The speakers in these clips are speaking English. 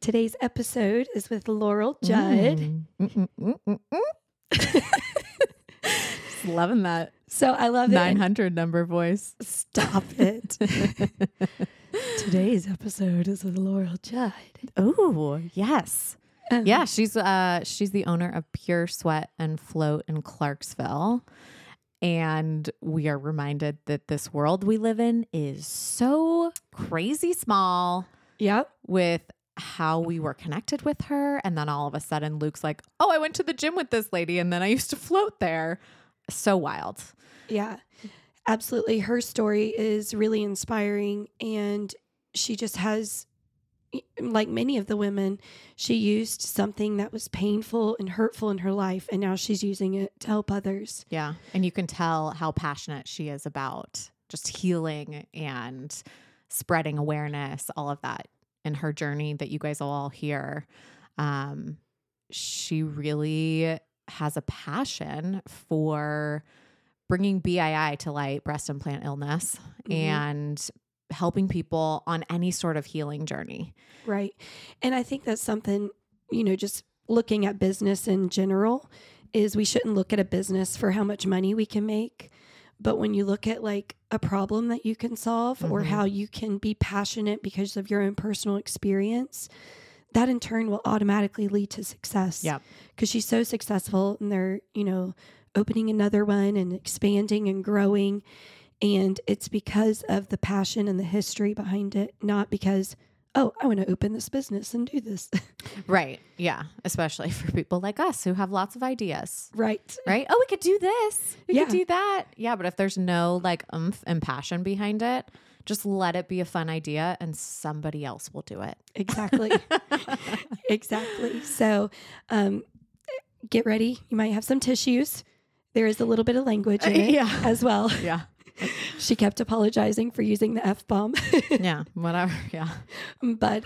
Today's episode is with Laurel Judd. Just loving that. So I love 900 number voice. Stop it. Today's episode is with Laurel Judd. Oh, yes. Yeah, she's the owner of Pure Sweat and Float in Clarksville. And we are reminded that this world we live in is so crazy small. Yep. With how we were connected with her. And then all of a sudden Luke's like, oh, I went to the gym with this lady and then I used to float there. So wild. Yeah, absolutely. Her story is really inspiring. And she just has, like many of the women, she used something that was painful and hurtful in her life, and now she's using it to help others. Yeah. And you can tell how passionate she is about just healing and spreading awareness, all of that in her journey that you guys will all hear. She really has a passion for bringing BII to light, breast implant illness, mm-hmm. and helping people on any sort of healing journey. Right. And I think that's something, you know, just looking at business in general, is we shouldn't look at a business for how much money we can make. But when you look at like a problem that you can solve, mm-hmm. or how you can be passionate because of your own personal experience, that in turn will automatically lead to success. Yeah. Because she's so successful and they're, you know, opening another one and expanding and growing. And it's because of the passion and the history behind it, not because, oh, I want to open this business and do this. Right. Yeah. Especially for people like us who have lots of ideas. Right. Right. Oh, we could do this. We could do that. Yeah. But if there's no like oomph and passion behind it, just let it be a fun idea and somebody else will do it. Exactly. Exactly. So get ready. You might have some tissues. There is a little bit of language in it as well. Yeah. She kept apologizing for using the F-bomb. Yeah, whatever. Yeah. But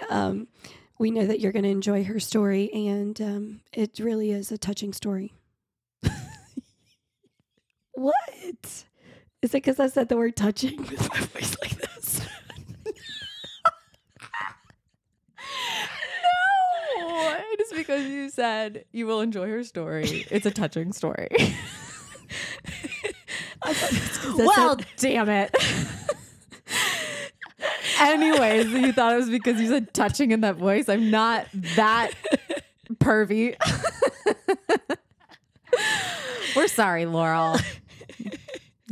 we know that you're going to enjoy her story, and it really is a touching story. What? Is it because I said the word touching with my voice like this? No! It is because you said you will enjoy her story. It's a touching story. Well, damn it. Anyways, you thought it was because you said touching in that voice. I'm not that pervy. We're sorry, Laurel.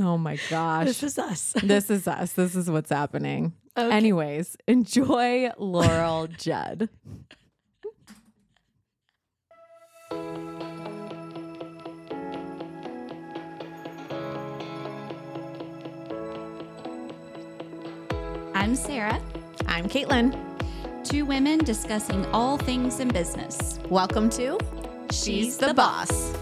Oh my gosh. This is us. This is us. This is what's happening. Okay. Anyways, enjoy Laurel Judd. I'm Sarah. I'm Caitlin. Two women discussing all things in business. Welcome to She's the Boss.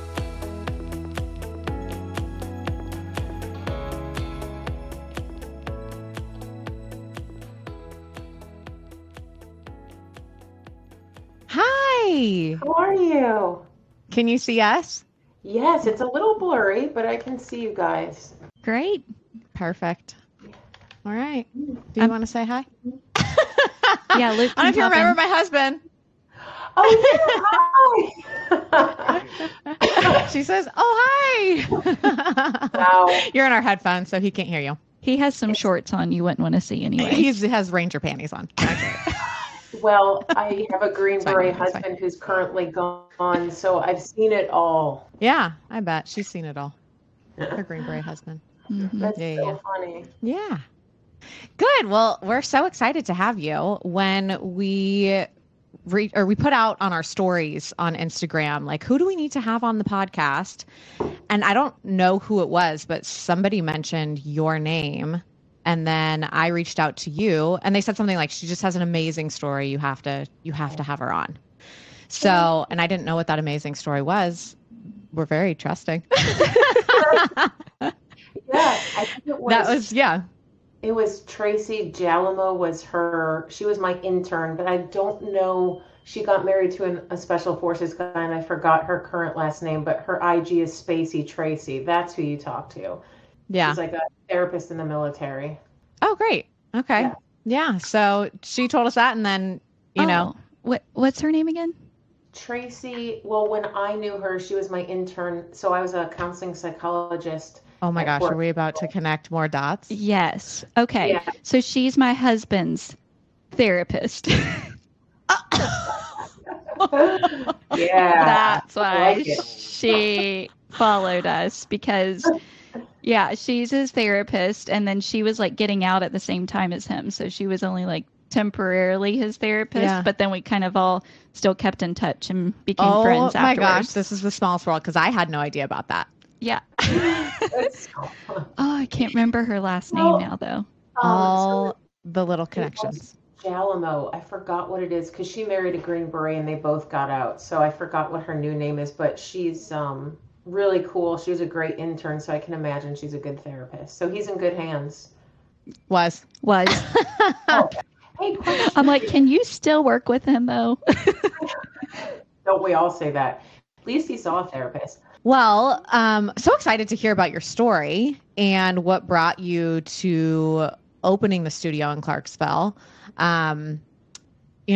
Hi. How are you? Can you see us? Yes, it's a little blurry, but I can see you guys. Great. Perfect. All right. Do you want to say hi? Yeah, Luke. I don't know if you remember my husband. Oh, yeah. Hi. She says, oh, hi. Wow. You're in our headphones, so he can't hear you. He has some shorts on you wouldn't want to see anyway. He has Ranger panties on. Okay. Well, I have a Green Beret husband who's currently gone, so I've seen it all. Yeah, I bet. She's seen it all. Her Green Beret husband. Mm-hmm. That's funny. Yeah. Good. Well, we're so excited to have you. When we put out on our stories on Instagram, like, who do we need to have on the podcast? And I don't know who it was, but somebody mentioned your name. And then I reached out to you and they said something like, she just has an amazing story. You have to have her on. So, and I didn't know what that amazing story was. We're very trusting. Yeah. I think it was. That was, yeah. It was Tracy Jalimo was her. She was my intern, but I don't know. She got married to a special forces guy, and I forgot her current last name, but her IG is Spacey Tracy. That's who you talk to. Yeah. She's like a therapist in the military. Oh, great. Okay. Yeah. So she told us that, and then, you know, What's her name again? Tracy. Well, when I knew her, she was my intern. So I was a counseling psychologist. Oh my gosh. Are we about to connect more dots? Yes. Okay. Yeah. So she's my husband's therapist. Yeah. That's why she followed us, because yeah, she's his therapist. And then she was like getting out at the same time as him. So she was only like temporarily his therapist, yeah. But then we kind of all still kept in touch and became friends afterwards. Oh my gosh, this is the smallest world, because I had no idea about that. Yeah. That's so fun. Oh, I can't remember her last name now, though. All the little connections. Jalimo, I forgot what it is, because she married a Green Beret and they both got out. So I forgot what her new name is, but she's really cool. She was a great intern, so I can imagine she's a good therapist. So he's in good hands. Was. Hey, I'm like, can you still work with him, though? Don't we all say that? At least he saw a therapist. Well, so excited to hear about your story and what brought you to opening the studio in Clarksville. You know,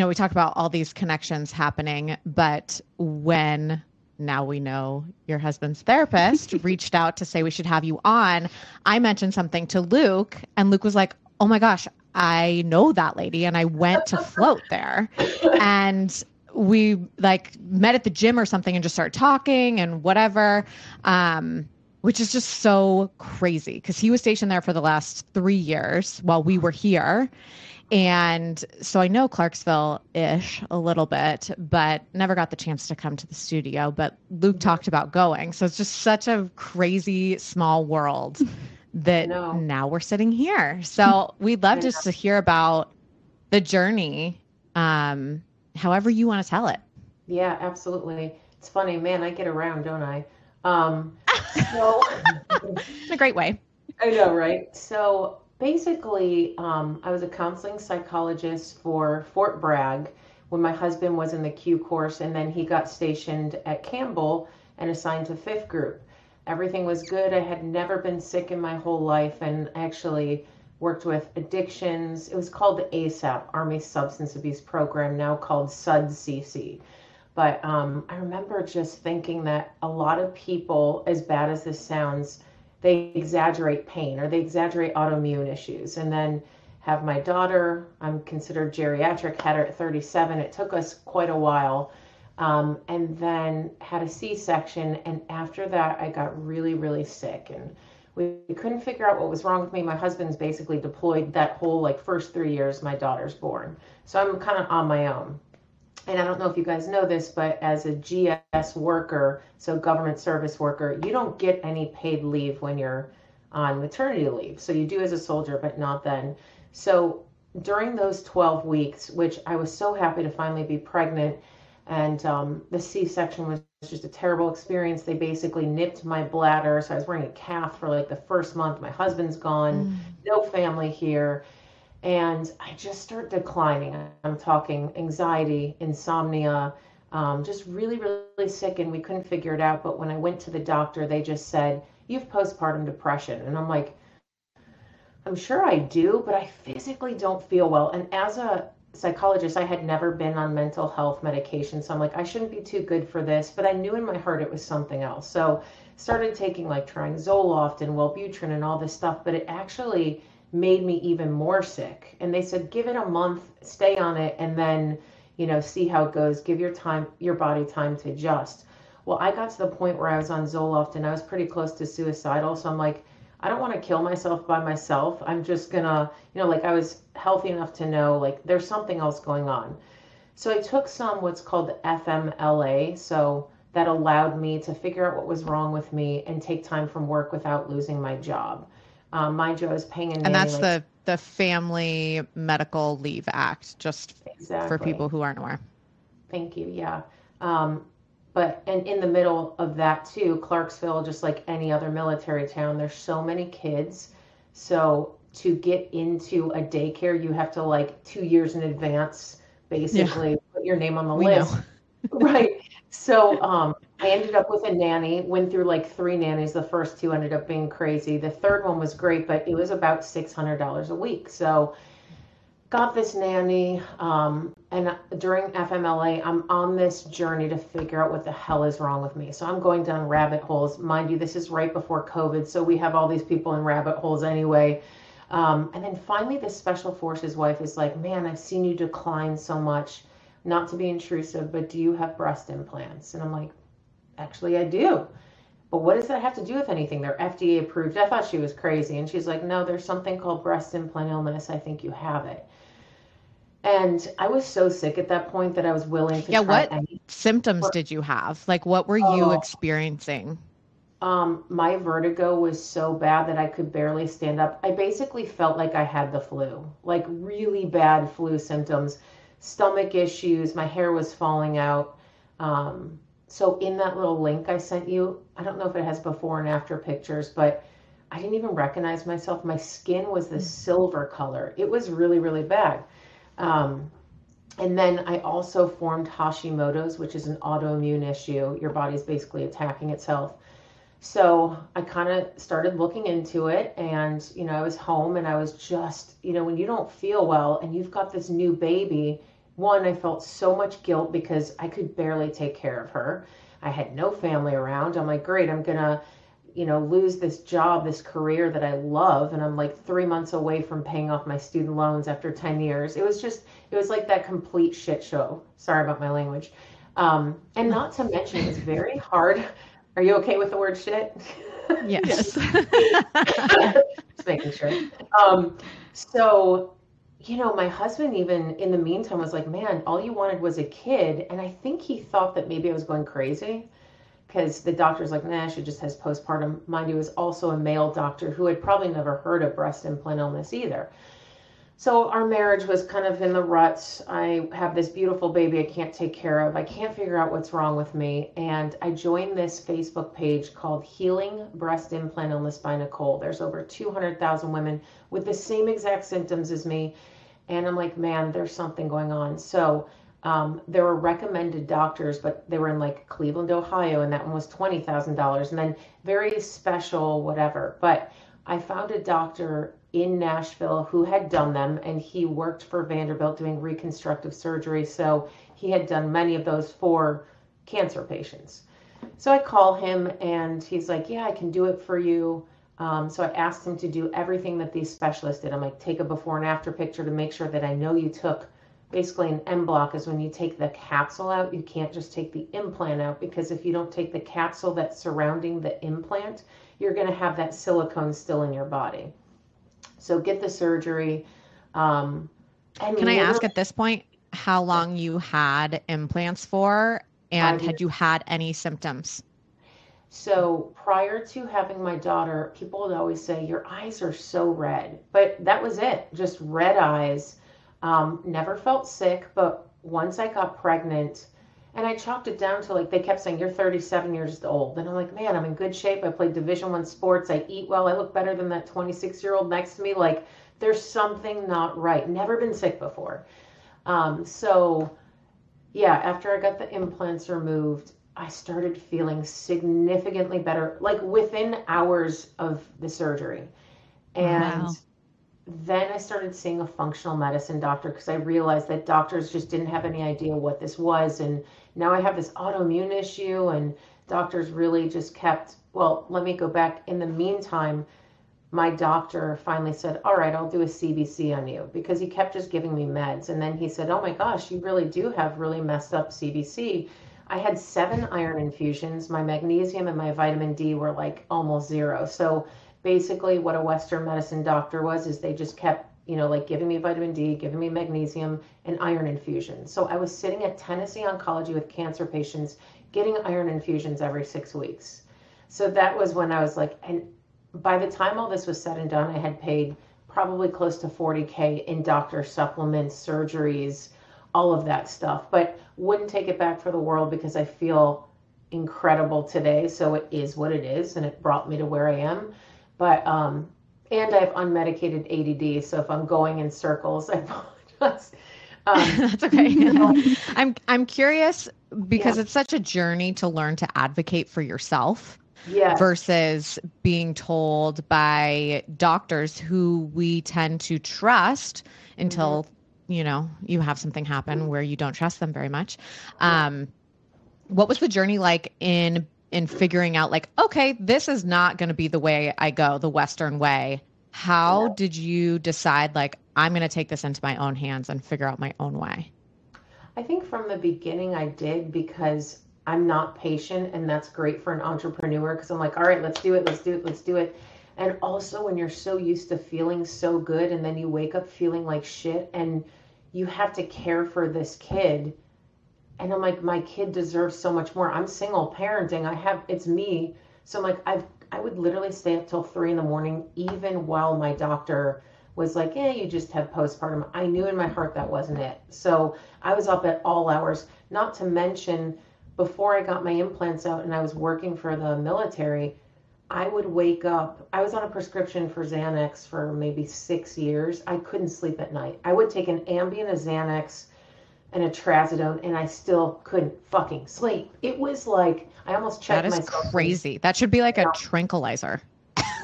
we talk about all these connections happening, but when now we know your husband's therapist reached out to say we should have you on, I mentioned something to Luke, and Luke was like, oh my gosh, I know that lady, and I went to Float there, and we like met at the gym or something and just started talking and whatever, which is just so crazy, because he was stationed there for the last 3 years while we were here. And so I know Clarksville-ish a little bit, but never got the chance to come to the studio. But Luke talked about going. So it's just such a crazy small world that now we're sitting here. So we'd love just to hear about the journey, however you want to tell it. Yeah, absolutely. It's funny, man, I get around, don't I? In a great way. I know, right? So basically, I was a counseling psychologist for Fort Bragg when my husband was in the Q course, and then he got stationed at Campbell and assigned to 5th group. Everything was good. I had never been sick in my whole life, and actually worked with addictions. It was called the ASAP, Army Substance Abuse Program, now called SUDCC. But I remember just thinking that a lot of people, as bad as this sounds, they exaggerate pain or they exaggerate autoimmune issues. And then have my daughter, I'm considered geriatric, had her at 37. It took us quite a while. And then had a C-section. And after that, I got really, really sick. And we couldn't figure out what was wrong with me. My husband's basically deployed that whole like first 3 years my daughter's born. So I'm kind of on my own. And I don't know if you guys know this, but as a GS worker, so government service worker, you don't get any paid leave when you're on maternity leave. So you do as a soldier, but not then. So during those 12 weeks, which I was so happy to finally be pregnant, and the C-section was just a terrible experience. They basically nipped my bladder. So I was wearing a calf for like the first month. My husband's gone, no family here. And I just start declining. I'm talking anxiety, insomnia, just really, really sick. And we couldn't figure it out. But when I went to the doctor, they just said, you've postpartum depression. And I'm like, I'm sure I do, but I physically don't feel well. And as a psychologist, I had never been on mental health medication. So I'm like, I shouldn't be too good for this, but I knew in my heart it was something else. So started taking like trying Zoloft and Wellbutrin and all this stuff, but it actually made me even more sick. And they said, give it a month, stay on it, and then, you know, see how it goes. Give your body time to adjust. Well, I got to the point where I was on Zoloft and I was pretty close to suicidal. So I'm like, I don't want to kill myself by myself. I'm just gonna, you know, like I was healthy enough to know like there's something else going on. So I took some what's called the FMLA. So that allowed me to figure out what was wrong with me and take time from work without losing my job. My job is paying and that's like, the Family Medical Leave Act, just for people who aren't aware. Thank you. Yeah. And in the middle of that too, Clarksville, just like any other military town, there's so many kids. So to get into a daycare, you have to like 2 years in advance, basically put your name on the list. Right. So I ended up with a nanny, went through like 3 nannies. The first 2 ended up being crazy. The third one was great, but it was about $600 a week. So got this nanny, and during FMLA, I'm on this journey to figure out what the hell is wrong with me. So I'm going down rabbit holes. Mind you, this is right before COVID, so we have all these people in rabbit holes anyway. And then finally, this special forces wife is like, man, I've seen you decline so much, not to be intrusive, but do you have breast implants? And I'm like, actually, I do. But what does that have to do with anything? They're FDA approved. I thought she was crazy. And she's like, no, there's something called breast implant illness. I think you have it. And I was so sick at that point that I was willing to try. Yeah, what symptoms did you have? Like, what were you experiencing? My vertigo was so bad that I could barely stand up. I basically felt like I had the flu, like really bad flu symptoms, stomach issues. My hair was falling out. So in that little link I sent you, I don't know if it has before and after pictures, but I didn't even recognize myself. My skin was this silver color. It was really, really bad. And then I also formed Hashimoto's, which is an autoimmune issue. Your body's basically attacking itself. So I kind of started looking into it, and, you know, I was home and I was just, you know, when you don't feel well and you've got this new baby, one, I felt so much guilt because I could barely take care of her. I had no family around. I'm like, great, I'm going to, you know, lose this job, this career that I love. And I'm like 3 months away from paying off my student loans after 10 years. It was just, it was like that complete shit show. Sorry about my language. And not to mention, it's very hard. Are you okay with the word shit? Yes. Just making sure. So, you know, my husband even in the meantime was like, man, all you wanted was a kid. And I think he thought that maybe I was going crazy because the doctor's like, nah, she just has postpartum. Mind you, was also a male doctor who had probably never heard of breast implant illness either. So our marriage was kind of in the ruts. I have this beautiful baby I can't take care of. I can't figure out what's wrong with me. And I joined this Facebook page called Healing Breast Implant Illness by Nicole. There's over 200,000 women with the same exact symptoms as me. And I'm like, man, there's something going on. So there were recommended doctors, but they were in like Cleveland, Ohio, and that one was $20,000. And then very special, whatever. But I found a doctor in Nashville who had done them, and he worked for Vanderbilt doing reconstructive surgery. So he had done many of those for cancer patients. So I call him and he's like, yeah, I can do it for you. So I asked him to do everything that these specialists did. I'm like, take a before and after picture to make sure that I know you took basically an M block is when you take the capsule out, you can't just take the implant out, because if you don't take the capsule that's surrounding the implant, you're going to have that silicone still in your body. So get the surgery. And can I ask at this point how long you had implants for, and had you had any symptoms? So prior to having my daughter, people would always say, your eyes are so red. But that was it, just red eyes. Never felt sick. But once I got pregnant, and I chalked it down to, like, they kept saying, you're 37 years old. And I'm like, man, I'm in good shape. I play Division I sports. I eat well. I look better than that 26-year-old next to me. Like, there's something not right. Never been sick before. So, yeah, after I got the implants removed, I started feeling significantly better, like within hours of the surgery. And wow. Then I started seeing a functional medicine doctor because I realized that doctors just didn't have any idea what this was. And now I have this autoimmune issue, and doctors really just kept, well, let me go back. In the meantime, my doctor finally said, all right, I'll do a CBC on you, because he kept just giving me meds. And then he said, oh my gosh, you really do have really messed up CBC. I had 7 iron infusions. My magnesium and my vitamin D were like almost zero. So basically what a Western medicine doctor was, is they just kept, you know, like giving me vitamin D, giving me magnesium and iron infusions. So I was sitting at Tennessee Oncology with cancer patients, getting iron infusions every 6 weeks. So that was when I was like, and by the time all this was said and done, I had paid probably close to $40,000 in doctor supplements, surgeries, all of that stuff, but wouldn't take it back for the world, because I feel incredible today. So it is what it is. And it brought me to where I am. But, and I have unmedicated ADD. So if I'm going in circles, I apologize. That's okay. You know. I'm curious, because it's such a journey to learn to advocate for yourself versus being told by doctors who we tend to trust until you know, you have something happen where you don't trust them very much. What was the journey like in figuring out like, okay, this is not going to be the way I go, the Western way? How did you decide like, I'm going to take this into my own hands and figure out my own way? I think from the beginning I did, because I'm not patient, and that's great for an entrepreneur, because I'm like, all right, let's do it. And also when you're so used to feeling so good and then you wake up feeling like shit and you have to care for this kid. And I'm like, my kid deserves so much more. I'm single parenting. It's me. So I'm like, I would literally stay up till 3 a.m, even while my doctor was like, yeah, you just have postpartum. I knew in my heart that wasn't it. So I was up at all hours, not to mention before I got my implants out and I was working for the military, I would wake up. I was on a prescription for Xanax for maybe 6 years. I couldn't sleep at night. I would take an Ambien, a Xanax, and a Trazodone, and I still couldn't fucking sleep. It was like, I almost checked myself. That is crazy. That should be like a tranquilizer.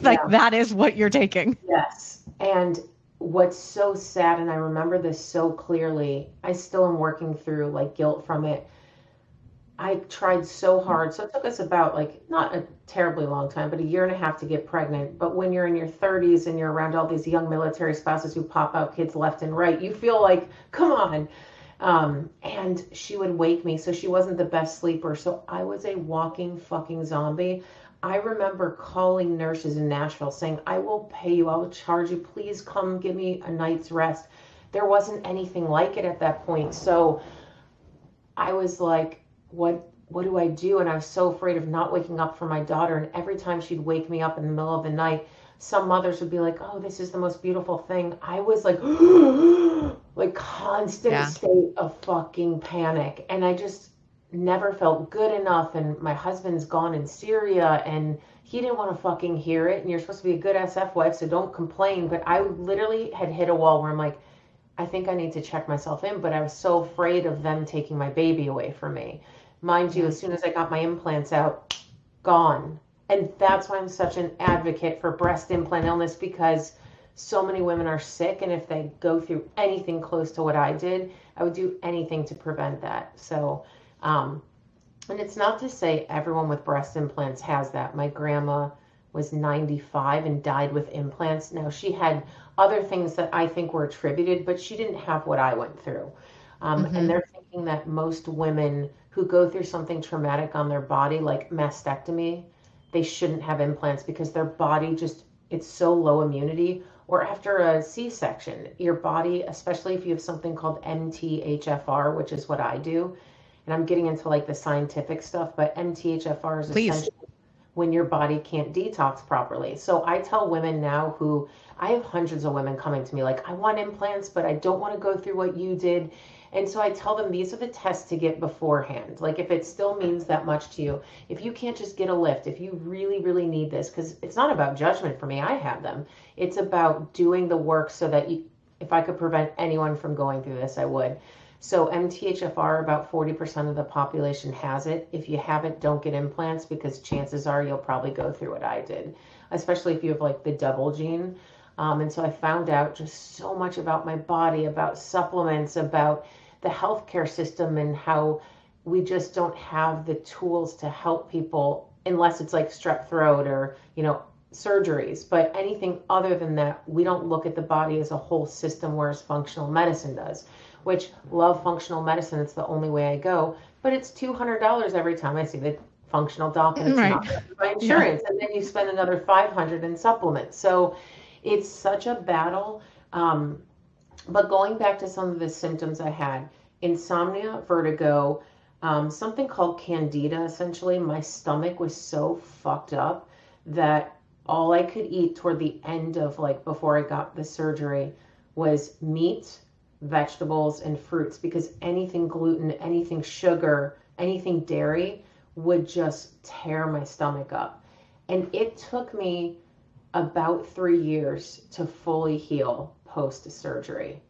Like, that is what you're taking. Yes. And what's so sad, and I remember this so clearly, I still am working through like guilt from it. I tried so hard. So it took us about like, not a terribly long time, but 1.5 years to get pregnant. But when you're in your 30s and you're around all these young military spouses who pop out kids left and right, you feel like, come on. And she would wake me. So she wasn't the best sleeper. So I was a walking fucking zombie. I remember calling nurses in Nashville saying, I will pay you. I will charge you. Please come give me a night's rest. There wasn't anything like it at that point. So I was like, what do I do? And I was so afraid of not waking up for my daughter. And every time she'd wake me up in the middle of the night, some mothers would be like, oh, this is the most beautiful thing. I was like, like constant state of fucking panic. And I just never felt good enough. And my husband's gone in Syria and he didn't want to fucking hear it. And you're supposed to be a good SF wife, so don't complain. But I literally had hit a wall where I'm like, I think I need to check myself in, but I was so afraid of them taking my baby away from me. Mind you, as soon as I got my implants out, gone. And that's why I'm such an advocate for breast implant illness, because so many women are sick. And if they go through anything close to what I did, I would do anything to prevent that. So, and it's not to say everyone with breast implants has that. My grandma was 95 and died with implants. Now, she had other things that I think were attributed, but she didn't have what I went through. And they're thinking that most women who go through something traumatic on their body, like mastectomy, they shouldn't have implants because their body just, it's so low immunity. Or after a C-section, your body, especially if you have something called MTHFR, which is what I do. And I'm getting into like the scientific stuff, but MTHFR is essentially when your body can't detox properly. So I tell women now who, I have hundreds of women coming to me like, I want implants, but I don't want to go through what you did. And so I tell them, these are the tests to get beforehand. Like if it still means that much to you, if you can't just get a lift, if you really, really need this, because it's not about judgment for me, I have them. It's about doing the work so that you, if I could prevent anyone from going through this, I would. So MTHFR, about 40% of the population has it. If you haven't, don't get implants because chances are you'll probably go through what I did, especially if you have like the double gene. And so I found out just so much about my body, about supplements, about the healthcare system and how we just don't have the tools to help people unless it's like strep throat or, you know, surgeries. But anything other than that, we don't look at the body as a whole system, whereas functional medicine does, which love functional medicine. It's the only way I go, but it's $200 every time I see the functional doc and it's not my insurance. Yeah. And then you spend another $500 in supplements. So it's such a battle. But going back to some of the symptoms I had, insomnia, vertigo, something called candida, essentially. My stomach was so fucked up that all I could eat toward the end of like before I got the surgery was meat, vegetables, and fruits, because anything gluten, anything sugar, anything dairy would just tear my stomach up. And it took me about 3 years to fully heal post-surgery.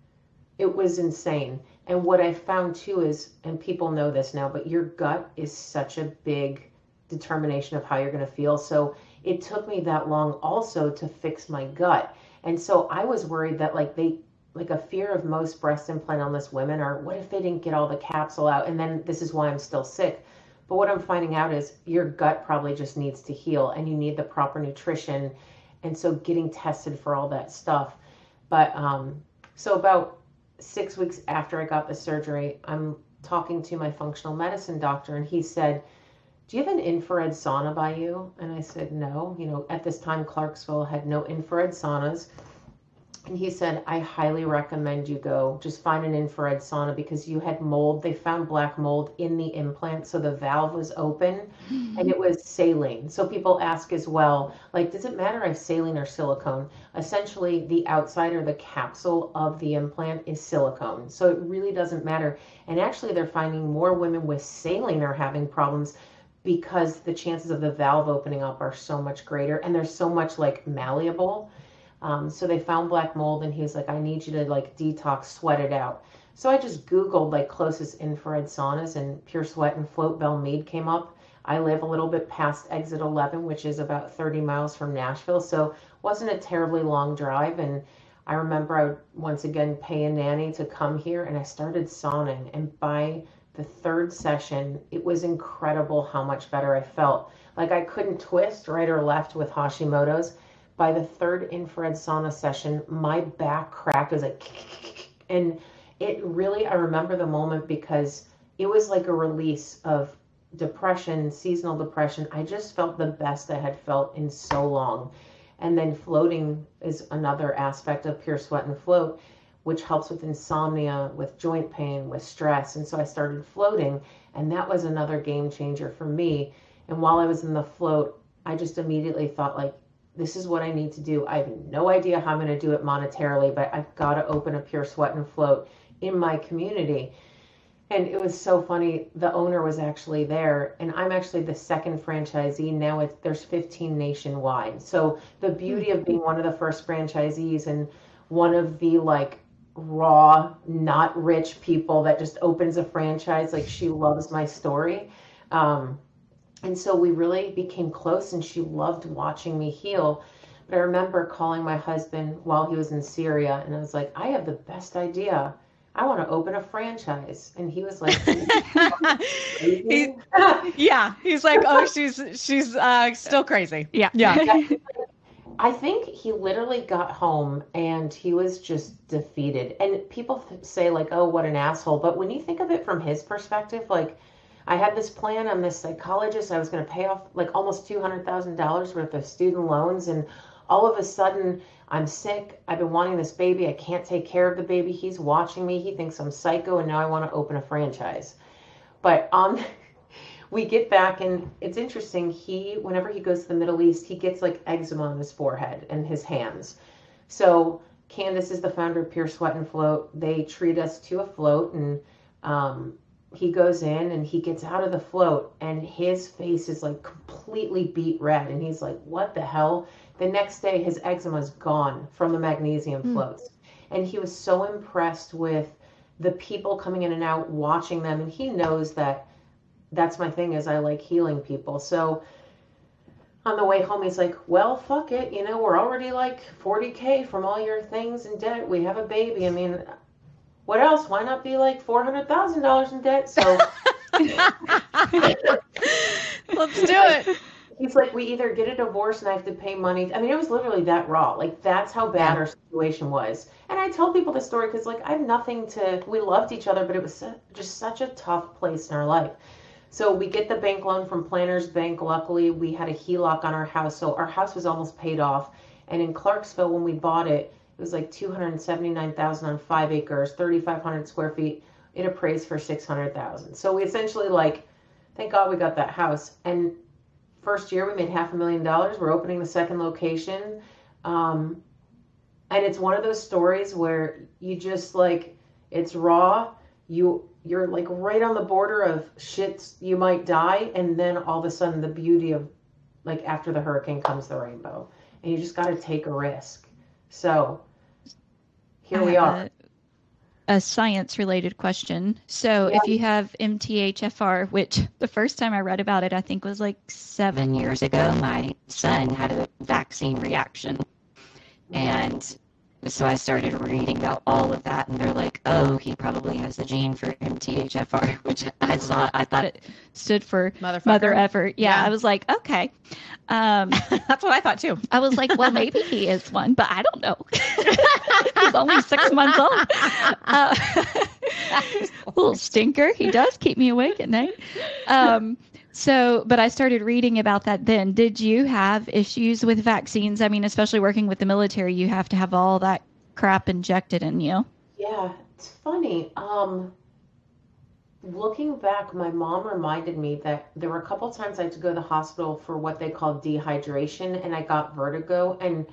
It was insane. And what I found too is, and people know this now, but your gut is such a big determination of how you're going to feel. So it took me that long also to fix my gut. And so I was worried that like they like a fear of most breast implant illness women are, what if they didn't get all the capsule out? And then this is why I'm still sick. But what I'm finding out is your gut probably just needs to heal and you need the proper nutrition. And so getting tested for all that stuff. But so about 6 weeks after I got the surgery, I'm talking to my functional medicine doctor and he said, do you have an infrared sauna by you? And I said, no, you know, at this time, Clarksville had no infrared saunas. And he said, I highly recommend you go just find an infrared sauna because you had mold. They found black mold in the implant. So the valve was open and it was saline. So people ask as well, like, does it matter if saline or silicone? Essentially, the outside or the capsule of the implant is silicone. So it really doesn't matter. And actually, they're finding more women with saline are having problems because the chances of the valve opening up are so much greater. And they're so much like malleable. So they found black mold and he was like, I need you to like detox, sweat it out. So I just Googled like closest infrared saunas and Pure Sweat and Float Bellmead came up. I live a little bit past exit 11, which is about 30 miles from Nashville. So wasn't a terribly long drive. And I remember I would once again pay a nanny to come here and I started sauning. And by the third session, it was incredible how much better I felt. Like I couldn't twist right or left with Hashimoto's. By the third infrared sauna session, my back cracked. It was like, and it really, I remember the moment because it was like a release of depression, seasonal depression. I just felt the best I had felt in so long. And then floating is another aspect of Pure Sweat and Float, which helps with insomnia, with joint pain, with stress. And so I started floating, and that was another game changer for me. And while I was in the float, I just immediately thought like, this is what I need to do. I have no idea how I'm going to do it monetarily, but I've got to open a Pure Sweat and Float in my community. And it was so funny. The owner was actually there, and I'm actually the second franchisee. Now there's 15 nationwide. So the beauty of being one of the first franchisees and one of the like raw, not rich people that just opens a franchise, like she loves my story. And so we really became close and she loved watching me heal. But I remember calling my husband while he was in Syria and I was like, I have the best idea. I want to open a franchise. And he was like, yeah, he's like, oh, she's still crazy. Yeah. Yeah. I think he literally got home and he was just defeated. And people say like, oh, what an asshole. But when you think of it from his perspective, like, I had this plan, I'm this psychologist, I was going to pay off like almost $200,000 worth of student loans, and all of a sudden I'm sick, I've been wanting this baby, I can't take care of the baby, he's watching me, he thinks I'm psycho, and now I want to open a franchise. But we get back, and it's interesting, whenever he goes to the Middle East, he gets like eczema on his forehead and his hands. So Candace is the founder of Pure Sweat and Float. They treat us to a float, and he goes in and he gets out of the float and his face is like completely beet red. And he's like, what the hell? The next day, his eczema is gone from the magnesium floats. And he was so impressed with the people coming in and out, watching them. And he knows that that's my thing, is I like healing people. So on the way home, he's like, well, fuck it. You know, we're already like 40K from all your things in debt. We have a baby. I mean, what else? Why not be like $400,000 in debt? So let's do it. He's like, we either get a divorce and I have to pay money. I mean, it was literally that raw. Like, that's how bad our situation was. And I tell people this story because, like, I have nothing to, we loved each other, but it was just such a tough place in our life. So we get the bank loan from Planners Bank. Luckily, we had a HELOC on our house. So our house was almost paid off. And in Clarksville, when we bought it, it was like $279,000 on 5 acres, 3,500 square feet. It appraised for $600,000. So we essentially like, thank God we got that house. And first year we made $500,000. We're opening the second location. And it's one of those stories where you just like, it's raw. You're like right on the border of shit, you might die. And then all of a sudden the beauty of like after the hurricane comes the rainbow, and you just got to take a risk. So here we are. A science-related question. So if you have MTHFR, which the first time I read about it, I think was like 7 years ago, my son had a vaccine reaction. And So I started reading about all of that, and they're like, oh, he probably has the gene for MTHFR, which I thought it stood for mother effort. Yeah, I was like, okay. That's what I thought too. I was like, well, maybe he is one, but I don't know. He's only 6 months old. Little stinker. He does keep me awake at night. But I started reading about that then. Did you have issues with vaccines? I mean, especially working with the military, you have to have all that crap injected in you. Yeah, it's funny. Looking back, my mom reminded me that there were a couple times I had to go to the hospital for what they call dehydration, and I got vertigo. And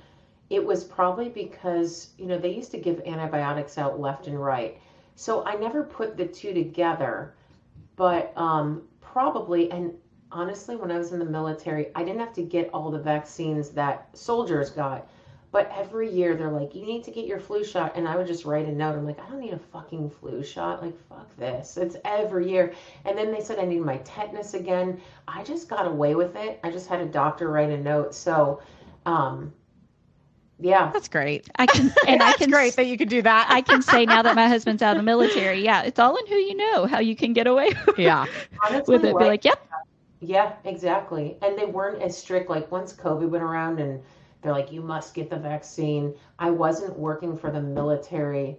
it was probably because, you know, they used to give antibiotics out left and right. So I never put the two together, but probably, and honestly, when I was in the military, I didn't have to get all the vaccines that soldiers got, but every year they're like, you need to get your flu shot. And I would just write a note. I'm like, I don't need a fucking flu shot. Like, fuck this. It's every year. And then they said I need my tetanus again. I just got away with it. I just had a doctor write a note. So, yeah, that's great. It's great that you can do that. I can say now that my husband's out of the military. Yeah, it's all in who you know, how you can get away. Yeah, honestly, with it, right. Be like, yep. Yeah, exactly. And they weren't as strict. Like once COVID went around, and they're like, you must get the vaccine. I wasn't working for the military.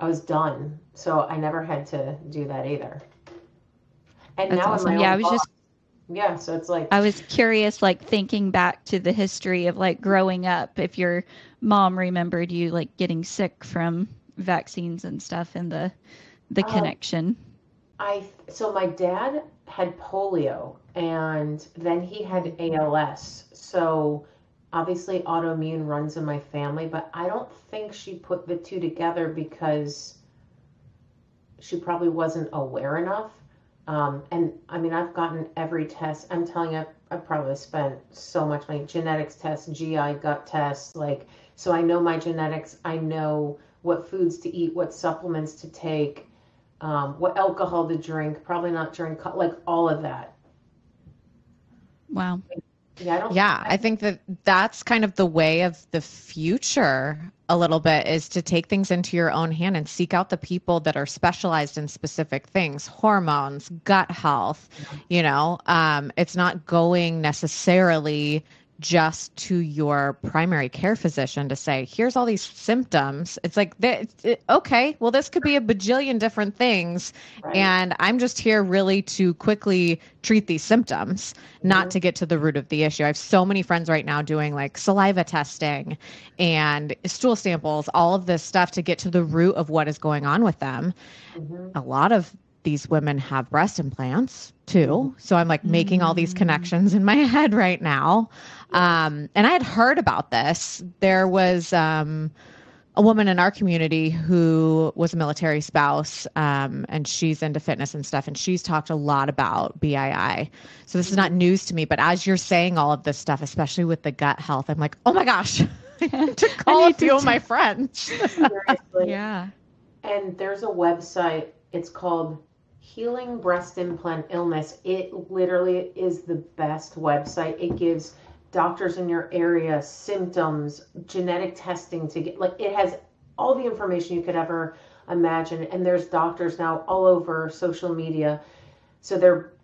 I was done, so I never had to do that either. And that's now, awesome. Yeah, I was boss, just. Yeah, so it's like I was curious, like thinking back to the history of like growing up, if your mom remembered you like getting sick from vaccines and stuff, and the connection. So my dad had polio, and then he had ALS. So obviously autoimmune runs in my family, but I don't think she put the two together because she probably wasn't aware enough. And I mean, I've gotten every test. I'm telling you, I've probably spent so much money, genetics tests, GI gut tests. Like, so I know my genetics. I know what foods to eat, what supplements to take, what alcohol to drink, probably not drink, like all of that. Wow. Yeah. I think that that's kind of the way of the future a little bit, is to take things into your own hand and seek out the people that are specialized in specific things, hormones, gut health, you know, it's not going necessarily just to your primary care physician to say, here's all these symptoms. It's like, okay, well, this could be a bajillion different things. Right. And I'm just here really to quickly treat these symptoms, not to get to the root of the issue. I have so many friends right now doing like saliva testing and stool samples, all of this stuff to get to the root of what is going on with them. Mm-hmm. A lot of these women have breast implants too. So I'm like making all these connections in my head right now. And I had heard about this. There was a woman in our community who was a military spouse, and she's into fitness and stuff. And she's talked a lot about BII. So this is not news to me, but as you're saying all of this stuff, especially with the gut health, I'm like, oh my gosh, I had to call a few of my friends. Yeah. And there's a website, it's called Healing Breast Implant Illness. It literally is the best website. It gives doctors in your area symptoms, genetic testing to get, like, it has all the information you could ever imagine. And there's doctors now all over social media. So they're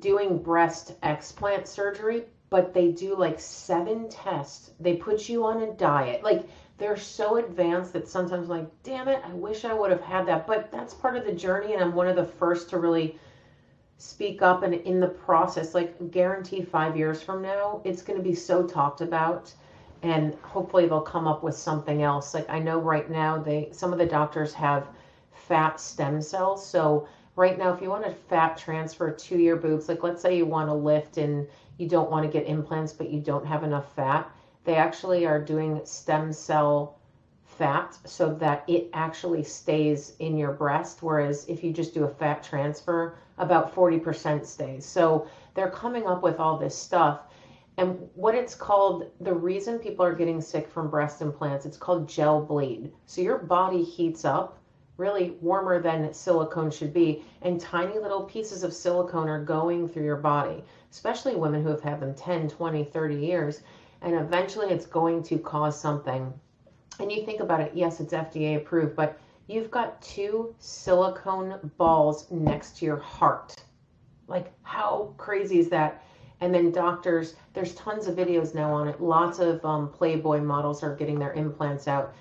doing breast explant surgery, but they do like 7 tests. They put you on a diet. Like, they're so advanced that sometimes I'm like, damn it, I wish I would have had that. But that's part of the journey. And I'm one of the first to really speak up, and in the process, like, guarantee 5 years from now, it's going to be so talked about, and hopefully they'll come up with something else. Like, I know right now some of the doctors have fat stem cells. So right now, if you want to fat transfer to your boobs, like let's say you want to lift and you don't want to get implants, but you don't have enough fat, they actually are doing stem cell fat so that it actually stays in your breast. Whereas if you just do a fat transfer, about 40% stays. So they're coming up with all this stuff. And what it's called, the reason people are getting sick from breast implants, it's called gel bleed. So your body heats up really warmer than silicone should be. And tiny little pieces of silicone are going through your body, especially women who have had them 10, 20, 30 years. And eventually it's going to cause something. and you think about it, yes, it's FDA approved, but you've got two silicone balls next to your heart. Like, how crazy is that? And then doctors, there's tons of videos now on it. Lots of Playboy models are getting their implants out.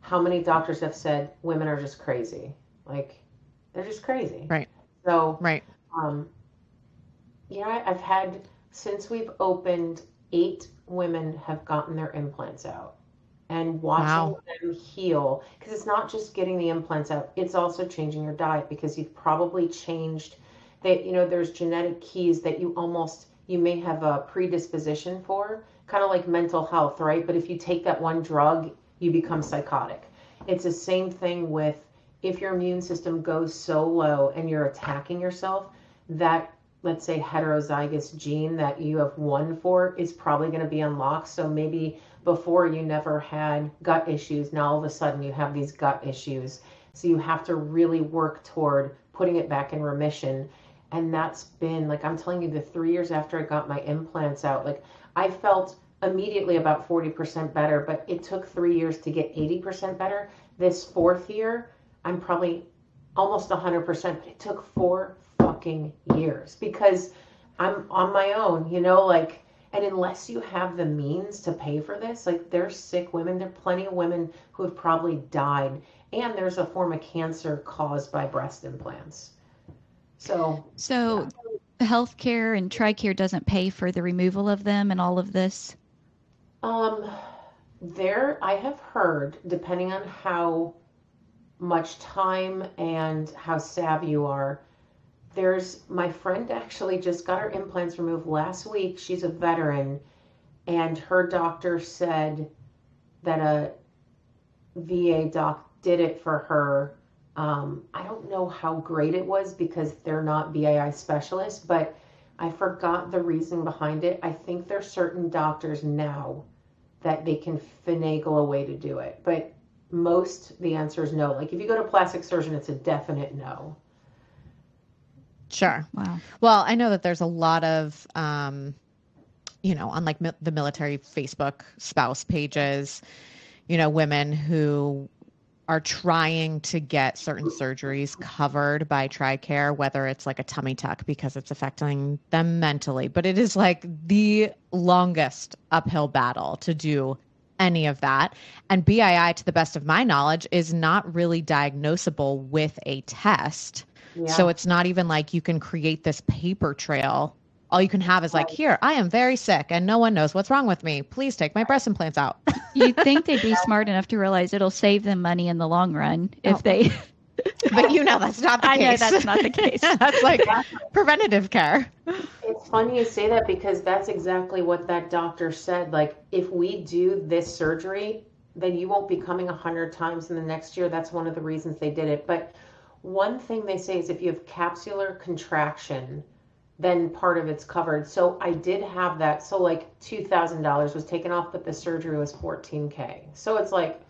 How many doctors have said women are just crazy? Like, they're just crazy. Right. So, right. Yeah, I've had, since we've opened, 8 women have gotten their implants out. And watching them heal, because it's not just getting the implants out, it's also changing your diet, because you've probably changed that, you know, there's genetic keys that you almost, you may have a predisposition for, kind of like mental health, right? But if you take that one drug, you become psychotic. It's the same thing with, if your immune system goes so low and you're attacking yourself, that, let's say, heterozygous gene that you have one for is probably going to be unlocked. So maybe before you never had gut issues, now all of a sudden you have these gut issues. So you have to really work toward putting it back in remission. And that's been, like, I'm telling you, the 3 years after I got my implants out, like, I felt immediately about 40% better, but it took 3 years to get 80% better. This 4th year, I'm probably almost 100%, but it took 4 fucking years, because I'm on my own, you know, like, and unless you have the means to pay for this, like, there's sick women, there are plenty of women who have probably died, and there's a form of cancer caused by breast implants. So yeah. Healthcare and TRICARE doesn't pay for the removal of them and all of this? There, I have heard, depending on how much time and how savvy you are, there's, my friend actually just got her implants removed last week. She's a veteran, and her doctor said that a VA doc did it for her. I don't know how great it was, because they're not BII specialists, but I forgot the reason behind it. I think there's certain doctors now that they can finagle a way to do it, but most, the answer is no. Like, if you go to a plastic surgeon, it's a definite no. Sure. Wow. Well, I know that there's a lot of, you know, on like the military Facebook spouse pages, you know, women who are trying to get certain surgeries covered by TRICARE, whether it's like a tummy tuck because it's affecting them mentally, but it is like the longest uphill battle to do any of that. And BII, to the best of my knowledge, is not really diagnosable with a test. Yeah. So it's not even like you can create this paper trail. All you can have is like, here, I am very sick and no one knows what's wrong with me. Please take my breast implants out. You'd think they'd be smart enough to realize it'll save them money in the long run if they... But you know that's not the case. I know that's not the case. That's like preventative care. It's funny you say that, because that's exactly what that doctor said. Like, if we do this surgery, then you won't be coming 100 times in the next year. That's one of the reasons they did it. But one thing they say is if you have capsular contraction, then part of it's covered. So I did have that. So like $2,000 was taken off, but the surgery was $14K. So it's like,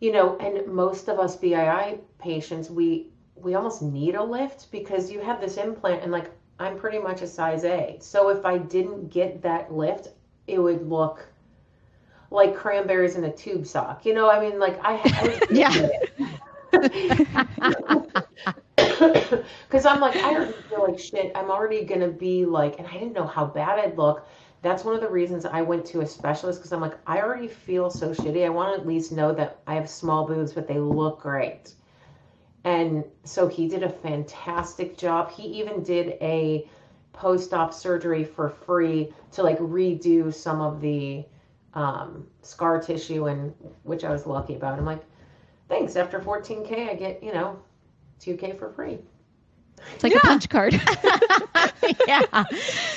you know, and most of us BII patients, we almost need a lift, because you have this implant and like, I'm pretty much a size A. So if I didn't get that lift, it would look like cranberries in a tube sock. You know, I mean, like I yeah. Because I'm like, I already feel like shit. I'm already going to be like, and I didn't know how bad I'd look. That's one of the reasons I went to a specialist, because I'm like, I already feel so shitty. I want to at least know that I have small boobs, but they look great. And so he did a fantastic job. He even did a post-op surgery for free to like redo some of the scar tissue, and which I was lucky about. I'm like, thanks. After $14K, I get, you know, $2K for free. It's like a punch card. Yeah.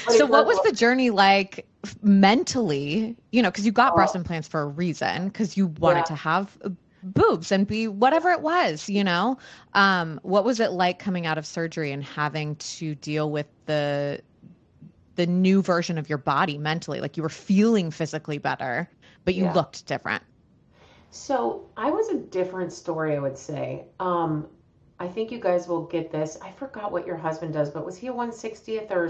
So what was the journey like mentally, you know, because you got breast implants for a reason, because you wanted to have boobs and be whatever it was, you know? What was it like coming out of surgery and having to deal with the new version of your body mentally? Like, you were feeling physically better, but you looked different. So I was a different story, I would say. I think you guys will get this. I forgot what your husband does, but was he a 160th or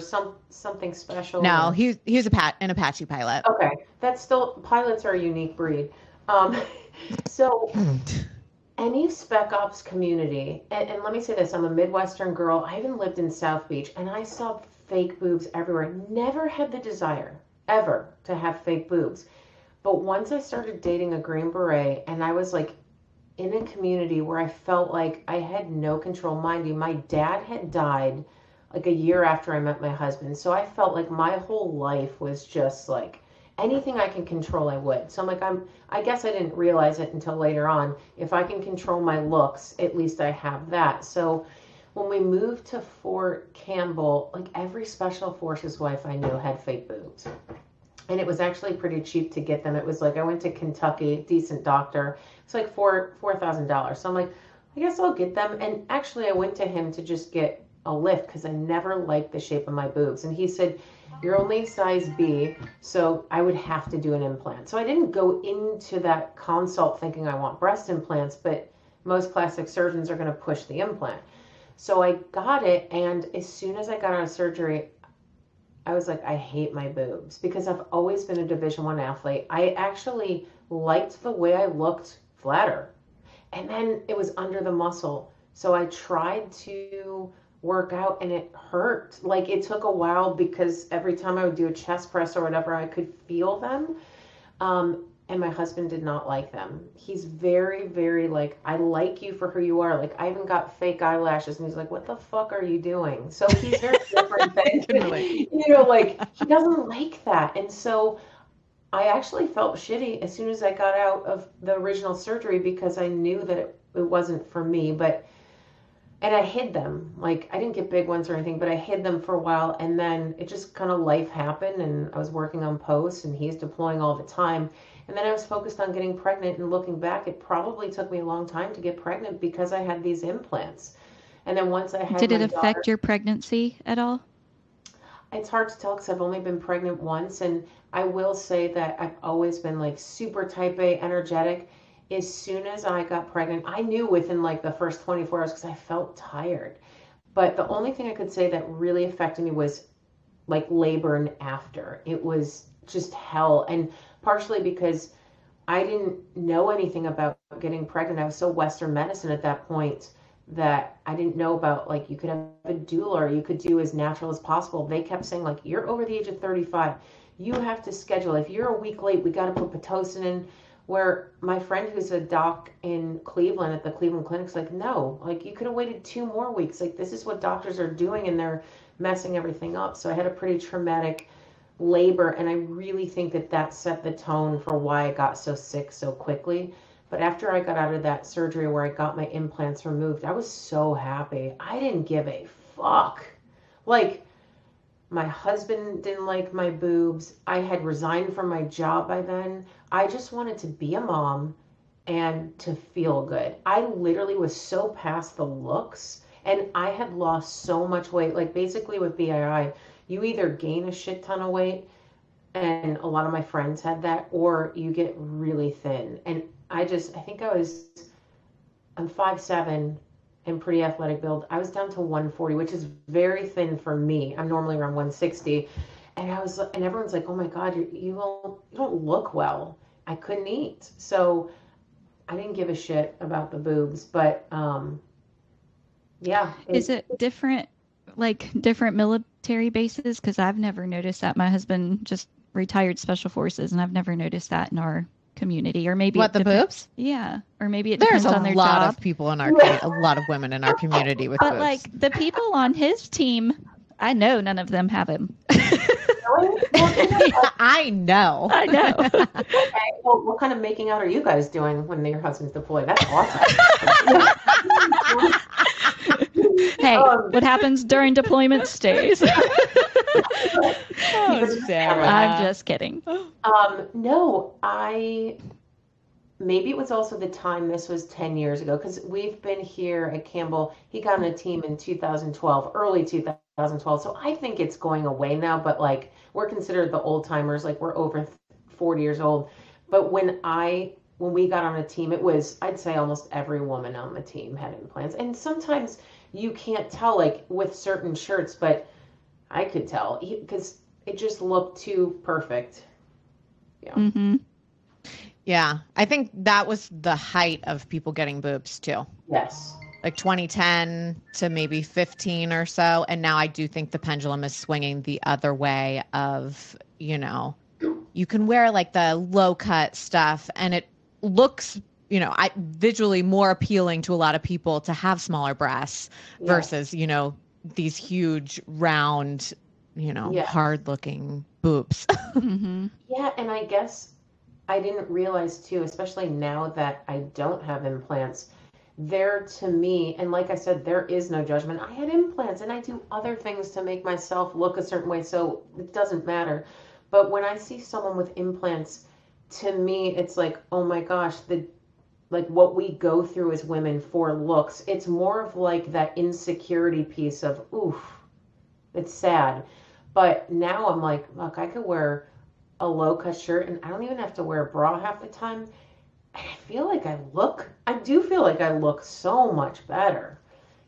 something special? No, he's an Apache pilot. Okay. That's still, pilots are a unique breed. So any spec ops community, and let me say this, I'm a Midwestern girl. I even lived in South Beach, and I saw fake boobs everywhere. Never had the desire ever to have fake boobs. But once I started dating a Green Beret, and I was like in a community where I felt like I had no control. Mind you, my dad had died like a year after I met my husband. So I felt like my whole life was just like anything I can control, I would. So I'm like, I guess I didn't realize it until later on. If I can control my looks, at least I have that. So when we moved to Fort Campbell, like every special forces wife I knew had fake boobs. And it was actually pretty cheap to get them. It was like, I went to Kentucky, decent doctor. It's like $4,000. So I'm like, I guess I'll get them. And actually I went to him to just get a lift because I never liked the shape of my boobs. And he said, you're only size B, so I would have to do an implant. So I didn't go into that consult thinking I want breast implants, but most plastic surgeons are going to push the implant. So I got it. And as soon as I got out of surgery, I was like, I hate my boobs because I've always been a Division I athlete. I actually liked the way I looked flatter. And then it was under the muscle. So I tried to work out and it hurt. Like it took a while because every time I would do a chest press or whatever, I could feel them. And my husband did not like them. He's very, very like, I like you for who you are. Like I even got fake eyelashes and he's like, what the fuck are you doing? So he's very different than, you know, like he doesn't like that. And so I actually felt shitty as soon as I got out of the original surgery because I knew that it wasn't for me, but, and I hid them. Like I didn't get big ones or anything, but I hid them for a while. And then it just kind of life happened and I was working on posts and he's deploying all the time. And then I was focused on getting pregnant, and looking back, it probably took me a long time to get pregnant because I had these implants. And then once I had, did it affect your pregnancy at all? It's hard to tell because I've only been pregnant once. And I will say that I've always been like super type A energetic. As soon as I got pregnant, I knew within like the first 24 hours because I felt tired. But the only thing I could say that really affected me was like labor and after. It was just hell. And partially because I didn't know anything about getting pregnant. I was so Western medicine at that point that I didn't know about, like, you could have a doula or you could do as natural as possible. They kept saying, like, you're over the age of 35. You have to schedule. If you're a week late, we got to put Pitocin in. Where my friend who's a doc in Cleveland at the Cleveland Clinic's like, no, like, you could have waited 2 more weeks. Like, this is what doctors are doing, and they're messing everything up. So I had a pretty traumatic labor, and I really think that that set the tone for why I got so sick so quickly. But after I got out of that surgery where I got my implants removed, I was so happy. I didn't give a fuck. Like, my husband didn't like my boobs. I had resigned from my job by then. I just wanted to be a mom and to feel good. I literally was so past the looks, and I had lost so much weight. Like, basically with BII, you either gain a shit ton of weight, and a lot of my friends had that, or you get really thin. And I think I'm 5'7" and pretty athletic build. I was down to 140, which is very thin for me. I'm normally around 160. And everyone's like, oh my God, you don't look well. I couldn't eat. So I didn't give a shit about the boobs, but yeah. Is it different? Like different military bases, because I've never noticed that. My husband just retired special forces, and I've never noticed that in our community. Or maybe what, the boobs? Yeah, or maybe it depends on their job. There's a lot of people in our a lot of women in our community with boobs. But like the people on his team, I know none of them have him. I know. Okay, well, what kind of making out are you guys doing when your husband's deployed? That's awesome. Hey, what happens during deployment stays. Oh, Sarah. I'm just kidding. No, maybe it was also the time. This was 10 years ago, because we've been here at Campbell. He got on a team in 2012, early 2012. So I think it's going away now, but like we're considered the old timers. Like we're over 40 years old. But when we got on a team, it was, I'd say almost every woman on the team had implants. And sometimes you can't tell, like with certain shirts, but I could tell because it just looked too perfect. Yeah. Mm-hmm. Yeah. I think that was the height of people getting boobs too. Yes. Like 2010 to maybe 15 or so. And now I do think the pendulum is swinging the other way of, you know, you can wear like the low cut stuff and it looks, you know, visually more appealing to a lot of people to have smaller breasts versus, you know, these huge round, you know, hard looking boobs. Mm-hmm. Yeah. And I guess I didn't realize too, especially now that I don't have implants, there to me, and like I said, there is no judgment. I had implants and I do other things to make myself look a certain way, so it doesn't matter. But when I see someone with implants, to me, it's like, oh my gosh, like what we go through as women for looks. It's more of like that insecurity piece of, oof, it's sad. But now I'm like, look, I could wear a low cut shirt and I don't even have to wear a bra half the time. And I do feel like I look so much better,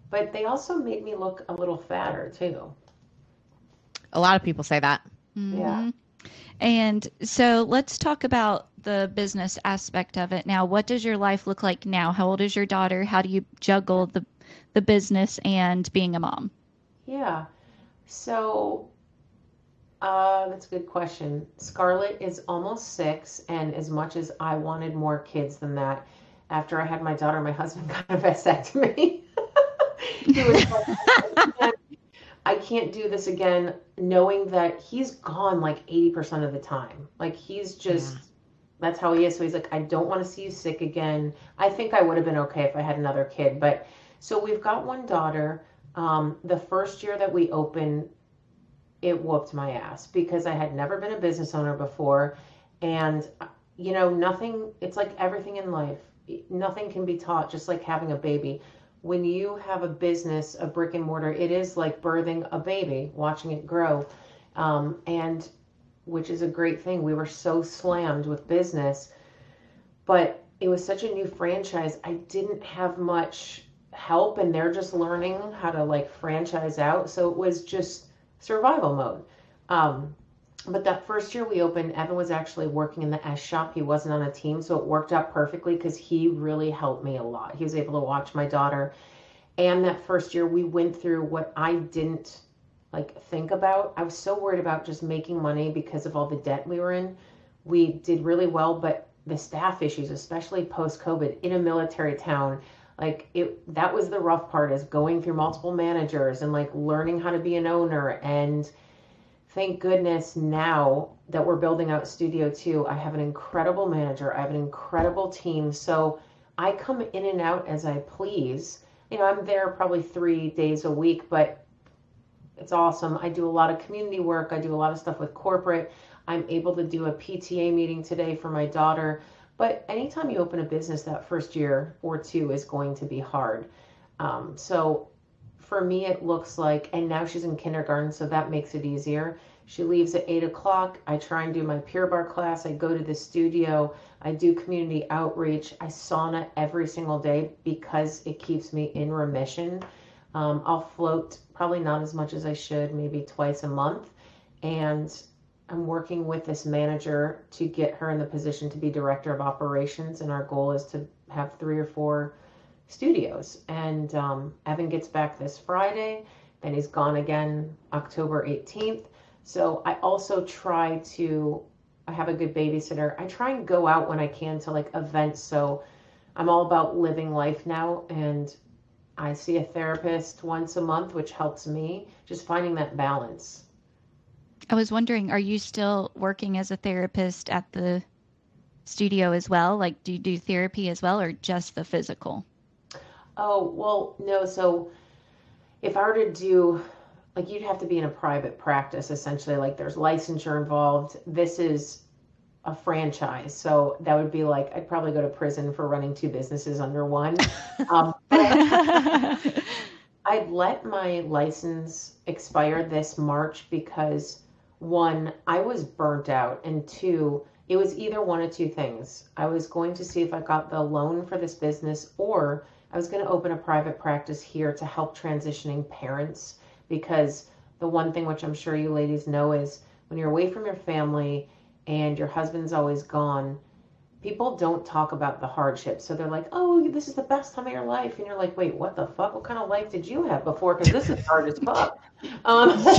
but they also make me look a little fatter too. A lot of people say that. Mm-hmm. Yeah. And so let's talk about the business aspect of it. Now, what does your life look like now? How old is your daughter? How do you juggle the business and being a mom? Yeah. So, that's a good question. Scarlett is almost 6, and as much as I wanted more kids than that, after I had my daughter, my husband got a vasectomy. He was like, I can't do this again, knowing that he's gone like 80% of the time. Like he's just, that's how he is. So he's like, I don't want to see you sick again. I think I would have been okay if I had another kid. But so we've got one daughter. The first year that we opened, it whooped my ass because I had never been a business owner before. And, you know, nothing, it's like everything in life, nothing can be taught, just like having a baby. When you have a business, a brick and mortar, it is like birthing a baby, watching it grow. And which is a great thing. We were so slammed with business, but it was such a new franchise. I didn't have much help and they're just learning how to like franchise out. So it was just survival mode. But that first year we opened, Evan was actually working in the S shop. He wasn't on a team, so it worked out perfectly because he really helped me a lot. He was able to watch my daughter. And that first year we went through what I didn't like think about. I was so worried about just making money because of all the debt we were in. We did really well, but the staff issues, especially post-COVID in a military town, like it, that was the rough part, is going through multiple managers and like learning how to be an owner. And thank goodness now that we're building out Studio 2, I have an incredible manager. I have an incredible team. So I come in and out as I please. You know, I'm there probably 3 days a week, but it's awesome. I do a lot of community work. I do a lot of stuff with corporate. I'm able to do a PTA meeting today for my daughter. But anytime you open a business, that first year or two is going to be hard. So for me, it looks like, and now she's in kindergarten, so that makes it easier. She leaves at 8:00. I try and do my Pure Bar class. I go to the studio. I do community outreach. I sauna every single day because it keeps me in remission. I'll float probably not as much as I should, maybe twice a month. And I'm working with this manager to get her in the position to be director of operations. And our goal is to have 3 or 4 studios. And Evan gets back this Friday, then he's gone again October 18th. So I also try to, I have a good babysitter. I try and go out when I can to like events. So I'm all about living life now. And I see a therapist once a month, which helps me just finding that balance. I was wondering, are you still working as a therapist at the studio as well? Like, do you do therapy as well, or just the physical? Oh, well, no. So if I were to do, like, you'd have to be in a private practice, essentially. Like, there's licensure involved. This is a franchise. So that would be like, I'd probably go to prison for running 2 businesses under one. I'd let my license expire this March because 1, I was burnt out, and 2, it was either one of 2 things. I was going to see if I got the loan for this business, or I was going to open a private practice here to help transitioning parents, because the one thing which I'm sure you ladies know is when you're away from your family and your husband's always gone, people don't talk about the hardships. So they're like, oh, this is the best time of your life. And you're like, wait, what the fuck? What kind of life did you have before? Because this is hard as fuck.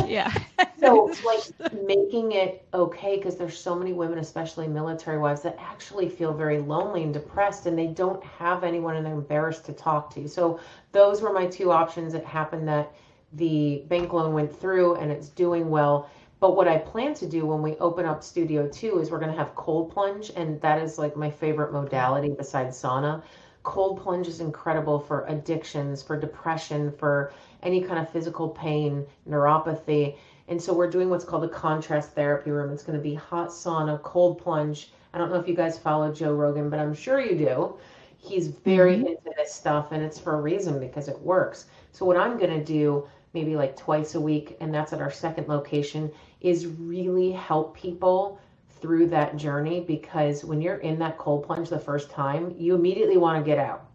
Yeah. So like making it okay, because there's so many women, especially military wives, that actually feel very lonely and depressed, and they don't have anyone, and they're embarrassed to talk to. So those were my two options. It happened that the bank loan went through and it's doing well. But what I plan to do when we open up Studio 2 is we're going to have cold plunge. And that is like my favorite modality besides sauna. Cold plunge is incredible for addictions, for depression, for any kind of physical pain, neuropathy. And so we're doing what's called a contrast therapy room. It's going to be hot sauna, cold plunge. I don't know if you guys follow Joe Rogan, but I'm sure you do. He's very into this stuff, and it's for a reason, because it works. So what I'm going to do maybe like twice a week, and that's at our second location, is really help people through that journey. Because when you're in that cold plunge the first time, you immediately want to get out.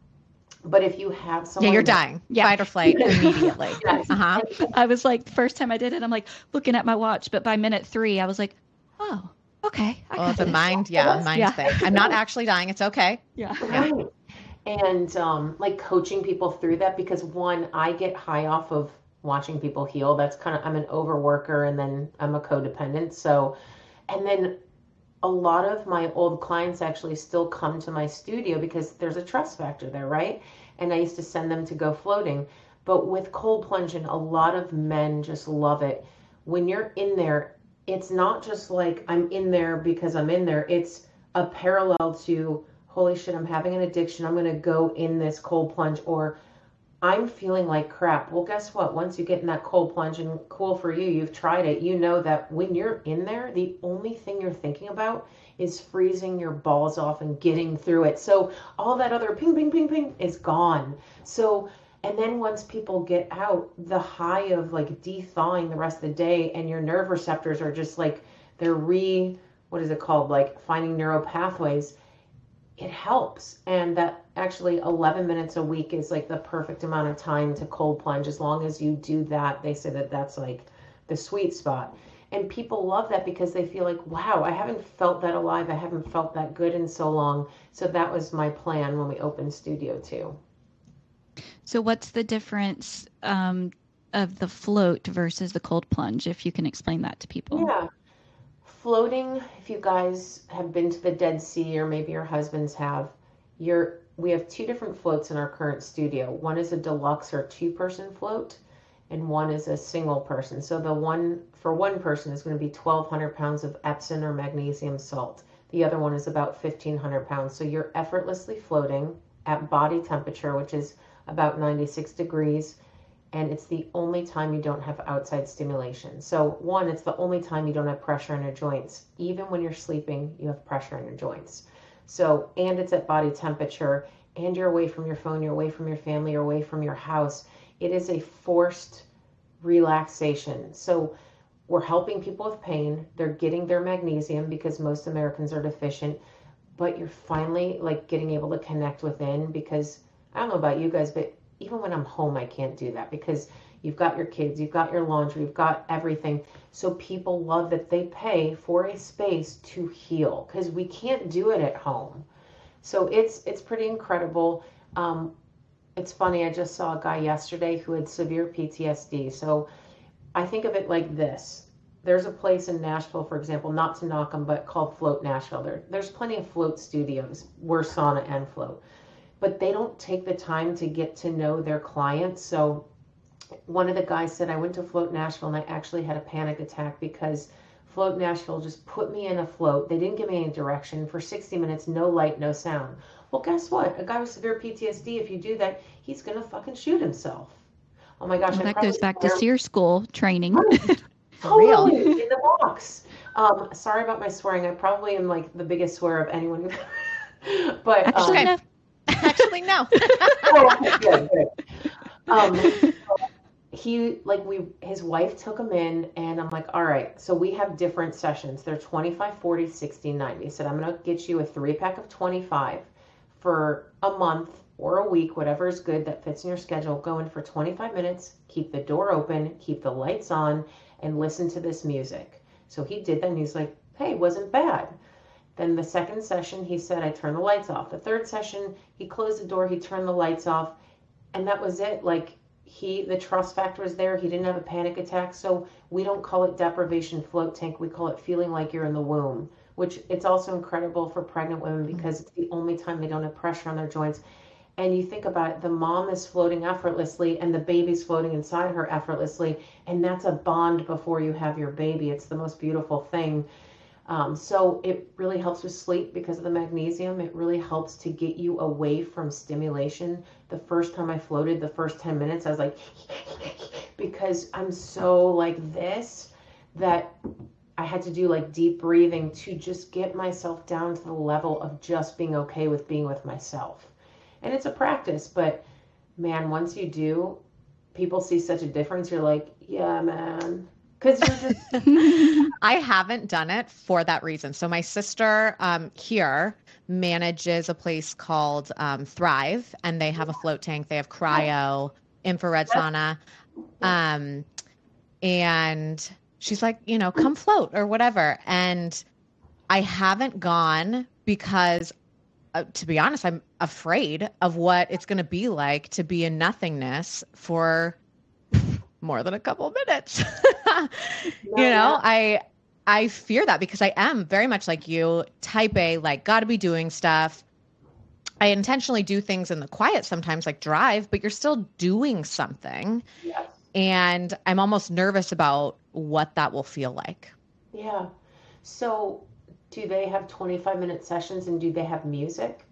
But if you have someone... Yeah, you're dying. Yeah. Fight or flight immediately. Yes. Uh-huh. I was like, the first time I did it, I'm like looking at my watch. But by minute 3, I was like, oh, okay. It's a mind thing. I'm not actually dying. It's okay. Yeah. Right. Yeah. And like coaching people through that, because one, I get high off of watching people heal. That's kind of, I'm an overworker, and then I'm a codependent. So, and then a lot of my old clients actually still come to my studio because there's a trust factor there, right? And I used to send them to go floating. But with cold plunging, a lot of men just love it. When you're in there, it's not just like I'm in there because I'm in there. It's a parallel to, holy shit, I'm having an addiction. I'm going to go in this cold plunge, or I'm feeling like crap. Well, guess what? Once you get in that cold plunge, and cool for you, you've tried it, you know that when you're in there, the only thing you're thinking about is freezing your balls off and getting through it. So all that other ping, ping, ping, ping is gone. So, and then once people get out, the high of like de-thawing the rest of the day, and your nerve receptors are just like, they're like finding neural pathways. It helps. And that actually 11 minutes a week is like the perfect amount of time to cold plunge. As long as you do that, they say that that's like the sweet spot. And people love that because they feel like, wow, I haven't felt that alive. I haven't felt that good in so long. So that was my plan when we opened Studio 2. So what's the difference of the float versus the cold plunge, if you can explain that to people? Yeah. Floating, if you guys have been to the Dead Sea, or maybe your husbands have, we have two different floats in our current studio. One is a deluxe or two-person float, and one is a single person. So the one for one person is going to be 1,200 pounds of Epsom or magnesium salt. The other one is about 1,500 pounds. So you're effortlessly floating at body temperature, which is about 96 degrees. And it's the only time you don't have outside stimulation. So one, it's the only time you don't have pressure in your joints. Even when you're sleeping, you have pressure in your joints. So, and it's at body temperature, and you're away from your phone, you're away from your family, you're away from your house. It is a forced relaxation. So we're helping people with pain. They're getting their magnesium because most Americans are deficient, but you're finally like getting able to connect within, because I don't know about you guys, but even when I'm home, I can't do that, because you've got your kids, you've got your laundry, you've got everything. So people love that they pay for a space to heal, because we can't do it at home. So it's pretty incredible. It's funny, I just saw a guy yesterday who had severe PTSD. So I think of it like this. There's a place in Nashville, for example, not to knock them, but called Float Nashville. There's plenty of float studios. We're sauna and float. But they don't take the time to get to know their clients. So one of the guys said, I went to Float Nashville and I actually had a panic attack because Float Nashville just put me in a float. They didn't give me any direction for 60 minutes, no light, no sound. Well, guess what? A guy with severe PTSD, if you do that, he's going to fucking shoot himself. Oh my gosh. Well, that goes back to SEER school training. Totally in the box. Sorry about my swearing. I probably am like the biggest swearer of anyone. But actually, no. His wife took him in, and I'm like, all right, so we have different sessions. They're 25, 40, 60, 90. He said, I'm going to get you a 3-pack of 25 for a month or a week, whatever is good that fits in your schedule. Go in for 25 minutes, keep the door open, keep the lights on, and listen to this music. So he did that, and he's like, hey, it wasn't bad. Then the second session, he said, I turned the lights off. The third session, he closed the door, he turned the lights off, and that was it. Like, the trust factor is there. He didn't have a panic attack. So we don't call it deprivation float tank. We call it feeling like you're in the womb, which it's also incredible for pregnant women because it's the only time they don't have pressure on their joints. And you think about it, the mom is floating effortlessly and the baby's floating inside her effortlessly. And that's a bond before you have your baby. It's the most beautiful thing. So it really helps with sleep because of the magnesium. It really helps to get you away from stimulation. The first time I floated, the first 10 minutes, I was like, because I'm so like this, that I had to do like deep breathing to just get myself down to the level of just being okay with being with myself. And it's a practice, but man, once you do, people see such a difference. You're like, yeah, man. Because I haven't done it for that reason. So my sister here manages a place called Thrive, and they have a float tank. They have cryo, infrared sauna, and she's like, you know, come float or whatever. And I haven't gone because, to be honest, I'm afraid of what it's going to be like to be in nothingness for more than a couple minutes. I fear that because I am very much like you, type A, like got to be doing stuff. I intentionally do things in the quiet sometimes, like drive, but you're still doing something. Yes. And I'm almost nervous about what that will feel like. Yeah. So do they have 25-minute sessions and do they have music?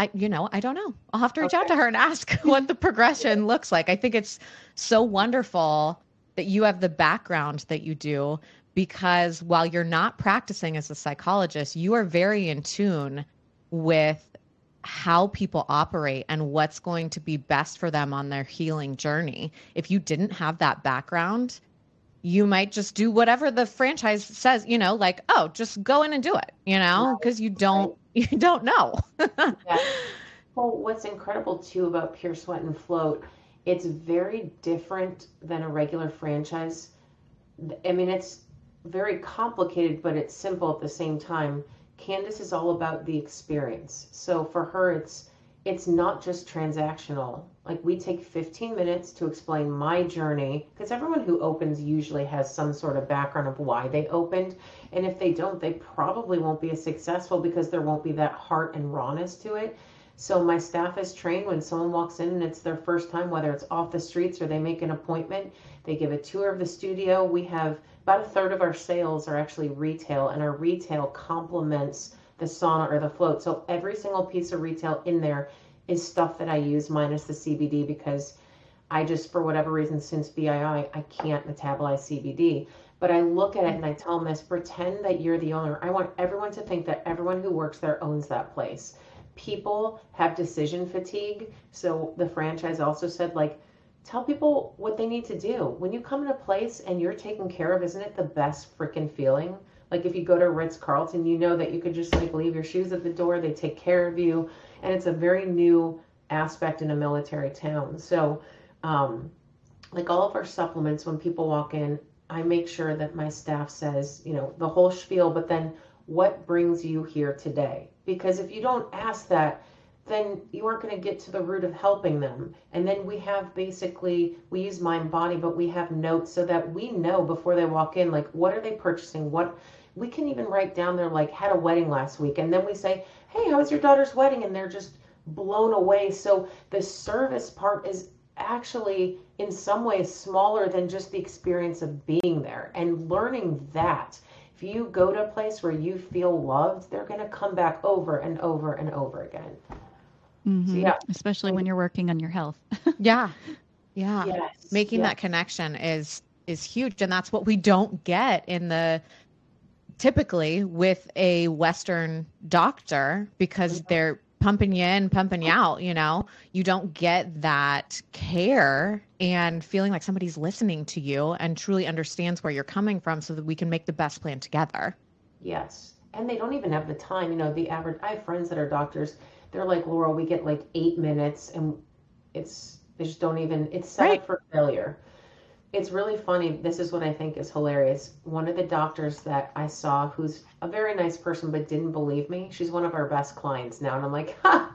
I don't know. I'll have to reach out to her and ask what the progression looks like. I think it's so wonderful that you have the background that you do, because while you're not practicing as a psychologist, you are very in tune with how people operate and what's going to be best for them on their healing journey. If you didn't have that background, you might just do whatever the franchise says, like, oh, just go in and do it, because you don't know. Yeah. Well, what's incredible too about Pure Sweat and Float, it's very different than a regular franchise. I mean, it's very complicated, but it's simple at the same time. Candace is all about the experience. So for her, it's not just transactional. Like, we take 15 minutes to explain my journey, because everyone who opens usually has some sort of background of why they opened. And if they don't, they probably won't be as successful because there won't be that heart and rawness to it. So my staff is trained when someone walks in and it's their first time, whether it's off the streets or they make an appointment, they give a tour of the studio. We have about a third of our sales are actually retail, and our retail complements the sauna or the float. So every single piece of retail in there is stuff that I use, minus the CBD, because I just, for whatever reason, since BII, I can't metabolize CBD. But I look at it and I tell them this: pretend that you're the owner. I want everyone to think that everyone who works there owns that place. People have decision fatigue. So the franchise also said, like, tell people what they need to do. When you come to a place and you're taken care of, isn't it the best freaking feeling? Like, if you go to Ritz Carlton, you know that you could just like leave your shoes at the door. They take care of you. And it's a very new aspect in a military town. So like all of our supplements, when people walk in, I make sure that my staff says, the whole spiel, but then what brings you here today? Because if you don't ask that, then you aren't going to get to the root of helping them. And then we have we use mind body, but we have notes so that we know before they walk in, like, what are they purchasing? We can even write down there, like, had a wedding last week. And then we say, hey, how was your daughter's wedding? And they're just blown away. So the service part is actually in some ways smaller than just the experience of being there and learning that. If you go to a place where you feel loved, they're going to come back over and over and over again. Mm-hmm. So, yeah. Especially when you're working on your health. Yeah. Yeah. Yes. Making that connection is huge. And that's what we don't get in typically with a Western doctor, because they're pumping you in, pumping you out, you don't get that care and feeling like somebody's listening to you and truly understands where you're coming from so that we can make the best plan together. Yes. And they don't even have the time, I have friends that are doctors. They're like, Laurel, we get like 8 minutes and they just don't even, it's set up for failure. it's really funny. This is what I think is hilarious. One of the doctors that I saw, who's a very nice person, but didn't believe me. She's one of our best clients now. And I'm like, ha.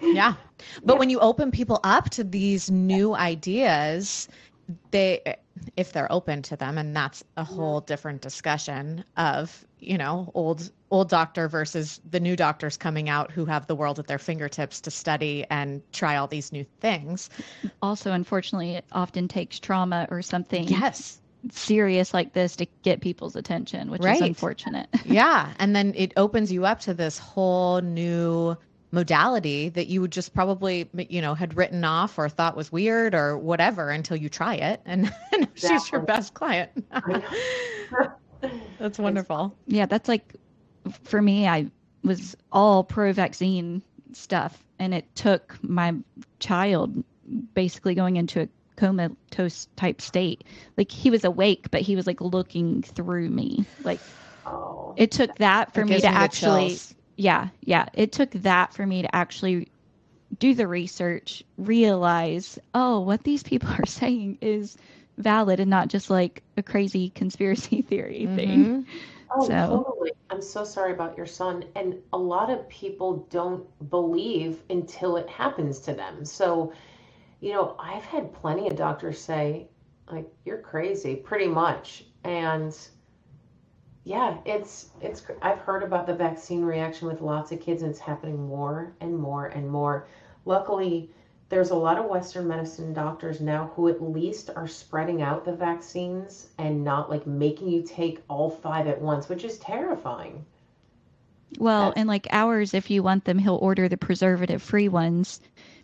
Yeah. But yeah, when you open people up to these new ideas, if they're open to them, and that's a whole different discussion of, you know, old doctor versus the new doctors coming out who have the world at their fingertips to study and try all these new things. Also, unfortunately, it often takes trauma or something serious like this to get people's attention, which is unfortunate. Yeah. And then it opens you up to this whole new modality that you would just probably, you know, had written off or thought was weird or whatever until you try it. And she's your best client. That's wonderful. Yeah. That's like, for me, I was all pro vaccine stuff, and it took my child basically going into a comatose type state. Like, he was awake, but he was like looking through me. Like, it took that for me to actually... Chills. Yeah. Yeah. It took that for me to actually do the research, realize, oh, what these people are saying is valid and not just like a crazy conspiracy theory thing. Oh, so. Totally. I'm so sorry about your son. And a lot of people don't believe until it happens to them. So, you know, I've had plenty of doctors say, like, you're crazy, pretty much. And yeah, it's, I've heard about the vaccine reaction with lots of kids, and it's happening more and more and more. Luckily, there's a lot of Western medicine doctors now who at least are spreading out the vaccines and not like making you take all 5 at once, which is terrifying. Well, and like ours, if you want them, he'll order the preservative free ones,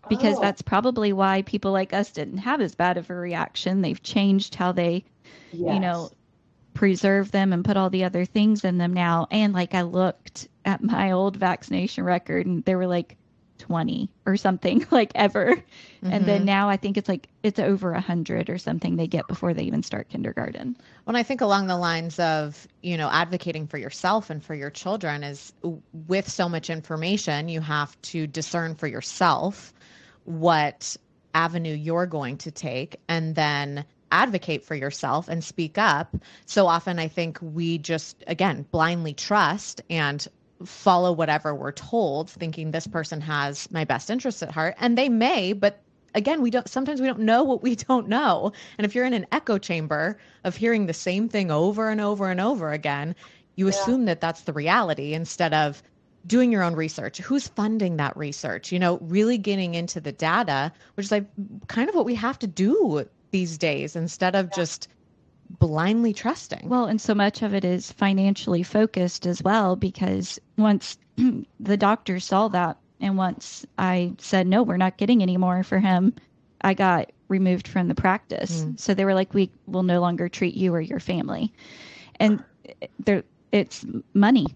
because that's probably why people like us didn't have as bad of a reaction. They've changed how they, you know, preserve them and put all the other things in them now. And like, I looked at my old vaccination record and there were like 20 or something, like, ever. And then now I think it's like, it's over 100 or something they get before they even start kindergarten. When I think along the lines of, you know, advocating for yourself and for your children is, with so much information, you have to discern for yourself what avenue you're going to take, and then advocate for yourself and speak up. So often I think we just, again, blindly trust and follow whatever we're told, thinking this person has my best interests at heart. And they may, but again, sometimes we don't know what we don't know. And if you're in an echo chamber of hearing the same thing over and over and over again, you assume that that's the reality, instead of doing your own research. Who's funding that research? You know, really getting into the data, which is like kind of what we have to do these days, instead of just blindly trusting. Well, and so much of it is financially focused as well, because once the doctor saw that, and once I said, no, we're not getting any more for him, I got removed from the practice. So they were like, we will no longer treat you or your family. And it's money.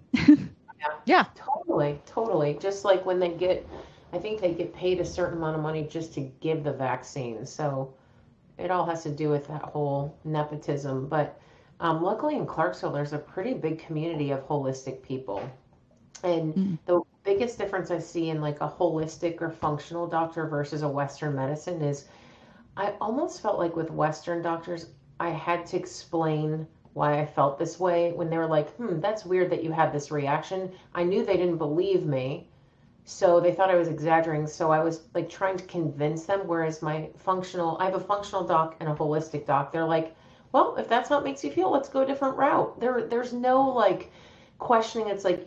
Yeah, totally. Totally. Just like when they get, I think they get paid a certain amount of money just to give the vaccine. So it all has to do with that whole nepotism. But luckily in Clarksville, there's a pretty big community of holistic people. And the biggest difference I see in like a holistic or functional doctor versus a Western medicine is, I almost felt like with Western doctors, I had to explain why I felt this way. When they were like, that's weird that you had this reaction. I knew they didn't believe me, so they thought I was exaggerating. So I was like trying to convince them. Whereas I have a functional doc and a holistic doc. They're like, well, if that's how it makes you feel, let's go a different route. There's no like questioning. It's like,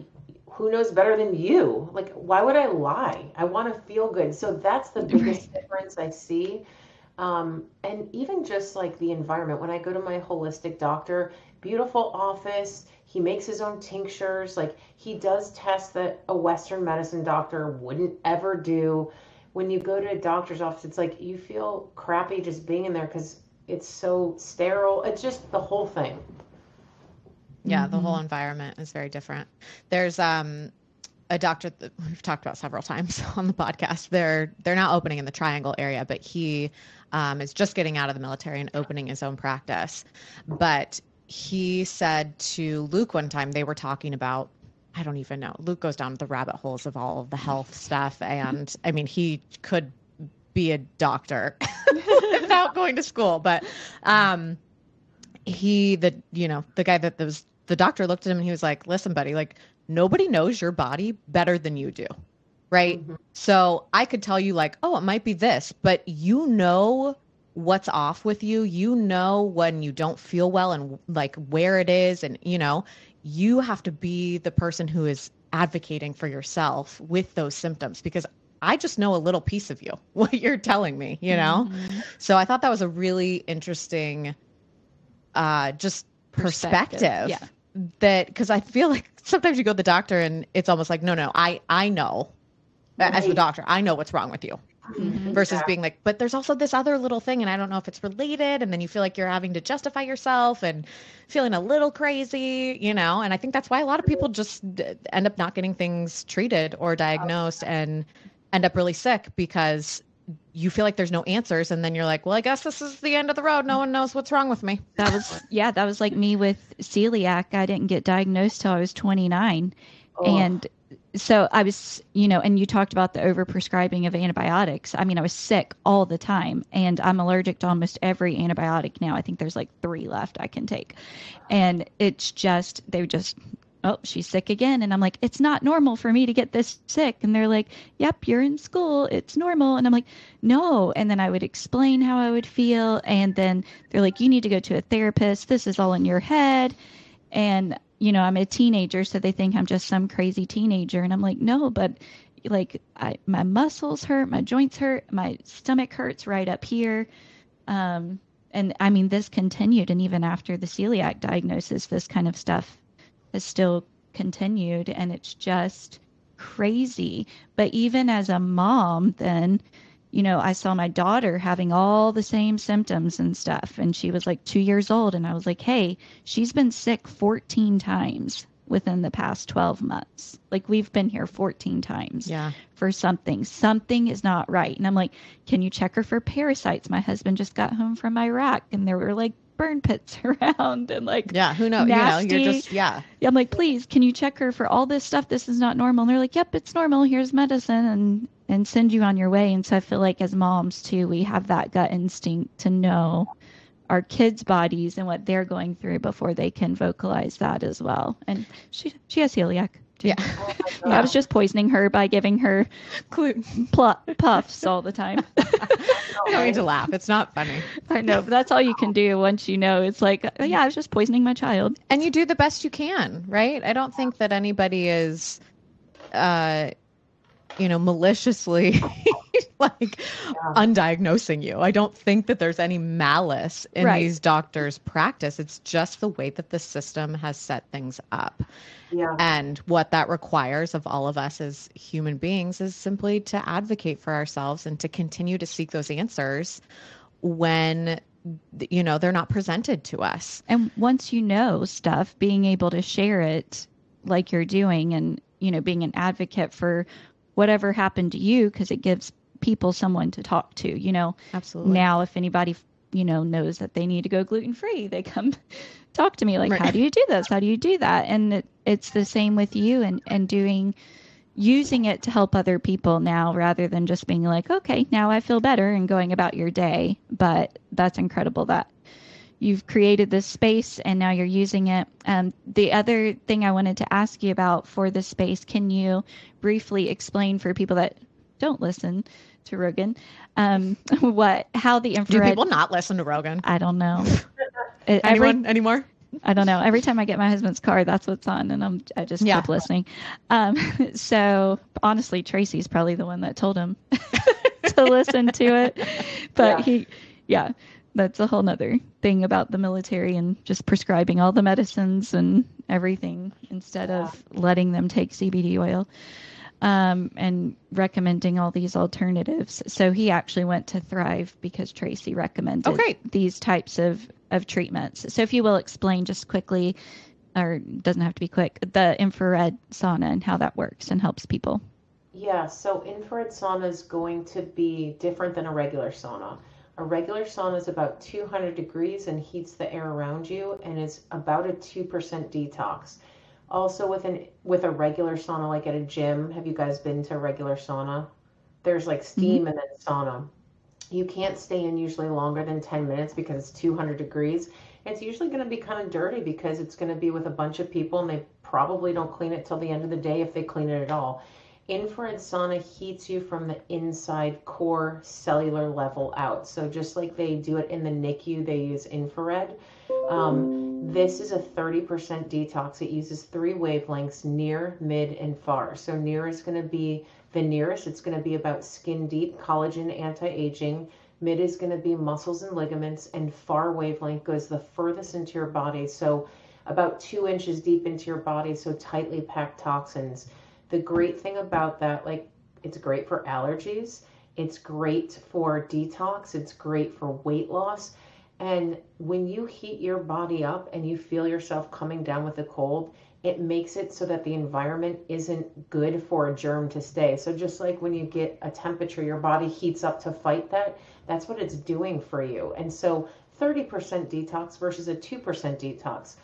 who knows better than you? Like, why would I lie? I want to feel good. So that's the biggest difference I see. And even just like the environment, when I go to my holistic doctor, beautiful office, he makes his own tinctures. Like, he does tests that a Western medicine doctor wouldn't ever do. When you go to a doctor's office, it's like you feel crappy just being in there because it's so sterile. It's just the whole thing. Yeah, the whole environment is very different. There's a doctor that we've talked about several times on the podcast. They're now opening in the Triangle area, but he is just getting out of the military and opening his own practice. But he said to Luke one time, they were talking about, I don't even know, Luke goes down the rabbit holes of all of the health stuff. And I mean, he could be a doctor if without going to school. But the guy that was the doctor looked at him and he was like, listen, buddy, like nobody knows your body better than you do. Right. Mm-hmm. So I could tell you like, oh, it might be this, but you know what's off with you. You know when you don't feel well and like where it is. And, you know, you have to be the person who is advocating for yourself with those symptoms, because I just know a little piece of you, what you're telling me, you know? Mm-hmm. So I thought that was a really interesting just perspective. Yeah. That, 'cause I feel like sometimes you go to the doctor and it's almost like, no, I know, right, as the doctor, I know what's wrong with you, mm-hmm, versus being like, but there's also this other little thing and I don't know if it's related. And then you feel like you're having to justify yourself and feeling a little crazy, you know? And I think that's why a lot of people just end up not getting things treated or diagnosed and end up really sick, because you feel like there's no answers. And then you're like, well, I guess this is the end of the road. No one knows what's wrong with me. That was like me with celiac. I didn't get diagnosed till I was 29. Oh. And so I was, you know, and you talked about the overprescribing of antibiotics. I mean, I was sick all the time and I'm allergic to almost every antibiotic now. I think there's like 3 left I can take. And it's just, they just, oh, she's sick again. And I'm like, it's not normal for me to get this sick. And they're like, yep, you're in school. It's normal. And I'm like, no. And then I would explain how I would feel. And then they're like, you need to go to a therapist. This is all in your head. And, you know, I'm a teenager, so they think I'm just some crazy teenager. And I'm like, no, but like my muscles hurt, my joints hurt, my stomach hurts right up here. And I mean, this continued. And even after the celiac diagnosis, this kind of stuff has still continued, and it's just crazy. But even as a mom then, you know, I saw my daughter having all the same symptoms and stuff, and she was like 2 years old, and I was like, hey, she's been sick 14 times within the past 12 months. Like, we've been here 14 times for something. Something is not right. And I'm like, can you check her for parasites? My husband just got home from Iraq, and there were like burn pits around and like, yeah, who knows, nasty. You know, you're just, yeah. I'm like, please, can you check her for all this stuff? This is not normal. And they're like, yep, it's normal. Here's medicine and send you on your way. And so I feel like as moms too, we have that gut instinct to know our kids' bodies and what they're going through before they can vocalize that as well. And she has celiac. Yeah. Oh yeah, I was just poisoning her by giving her puffs all the time. I don't mean to laugh. It's not funny. I know, but that's all you can do once you know. It's like, oh, yeah, I was just poisoning my child. And you do the best you can, right? I don't think that anybody is, you know, maliciously undiagnosing you. I don't think that there's any malice in these doctors' practice. It's just the way that the system has set things up. Yeah. And what that requires of all of us as human beings is simply to advocate for ourselves and to continue to seek those answers when, you know, they're not presented to us. And once you know stuff, being able to share it like you're doing and, you know, being an advocate for whatever happened to you, because it gives people someone to talk to, you know. Absolutely. Now, if anybody, you know, knows that they need to go gluten-free, they come talk to me like, how do you do this? How do you do that? And it's the same with you and using it to help other people now, rather than just being like, okay, now I feel better, and going about your day. But that's incredible that you've created this space and now you're using it. The other thing I wanted to ask you about for this space, can you briefly explain for people that don't listen to Rogan, how the infrared... Do people not listen to Rogan? I don't know. Anyone anymore? I don't know. Every time I get my husband's car, that's what's on, and I just keep listening. So honestly, Tracy's probably the one that told him to listen to it, but that's a whole nother thing about the military and just prescribing all the medicines and everything instead of letting them take CBD oil. And recommending all these alternatives. So he actually went to Thrive because Tracy recommended these types of treatments. So if you will explain just quickly, or doesn't have to be quick, the infrared sauna and how that works and helps people. Yeah, so infrared sauna is going to be different than a regular sauna. A regular sauna is about 200 degrees and heats the air around you, and it's about a 2% detox. Also with a regular sauna, like at a gym, have you guys been to a regular sauna? There's like steam and then sauna. You can't stay in usually longer than 10 minutes because it's 200 degrees. It's usually going to be kind of dirty because it's going to be with a bunch of people, and they probably don't clean it till the end of the day, if they clean it at all. Infrared sauna heats you from the inside core cellular level out. So just like they do it in the NICU, they use infrared. This is a 30% detox. It uses 3 wavelengths, near, mid, and far. So near is going to be the nearest. It's going to be about skin deep, collagen, anti-aging. Mid is going to be muscles and ligaments, and far wavelength goes the furthest into your body, so about 2 inches deep into your body, so tightly packed toxins. The great thing about that, like, it's great for allergies, it's great for detox, it's great for weight loss. And when you heat your body up and you feel yourself coming down with a cold, it makes it so that the environment isn't good for a germ to stay. So just like when you get a temperature, your body heats up to fight that, that's what it's doing for you. And so 30% detox versus a 2% detox.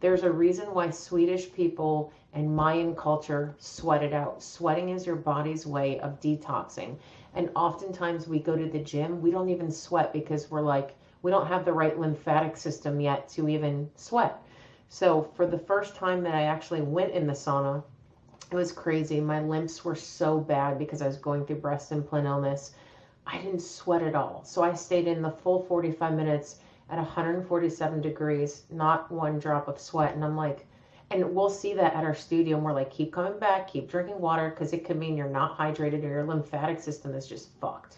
There's a reason why Swedish people and Mayan culture sweat it out. Sweating is your body's way of detoxing. And oftentimes we go to the gym, we don't even sweat because we're like, we don't have the right lymphatic system yet to even sweat. So for the first time that I actually went in the sauna, it was crazy. My lymphs were so bad because I was going through breast implant illness. I didn't sweat at all. So I stayed in the full 45 minutes at 147 degrees, not one drop of sweat. And I'm like, and we'll see that at our studio, and we're like, keep coming back, keep drinking water, because it could mean you're not hydrated or your lymphatic system is just fucked.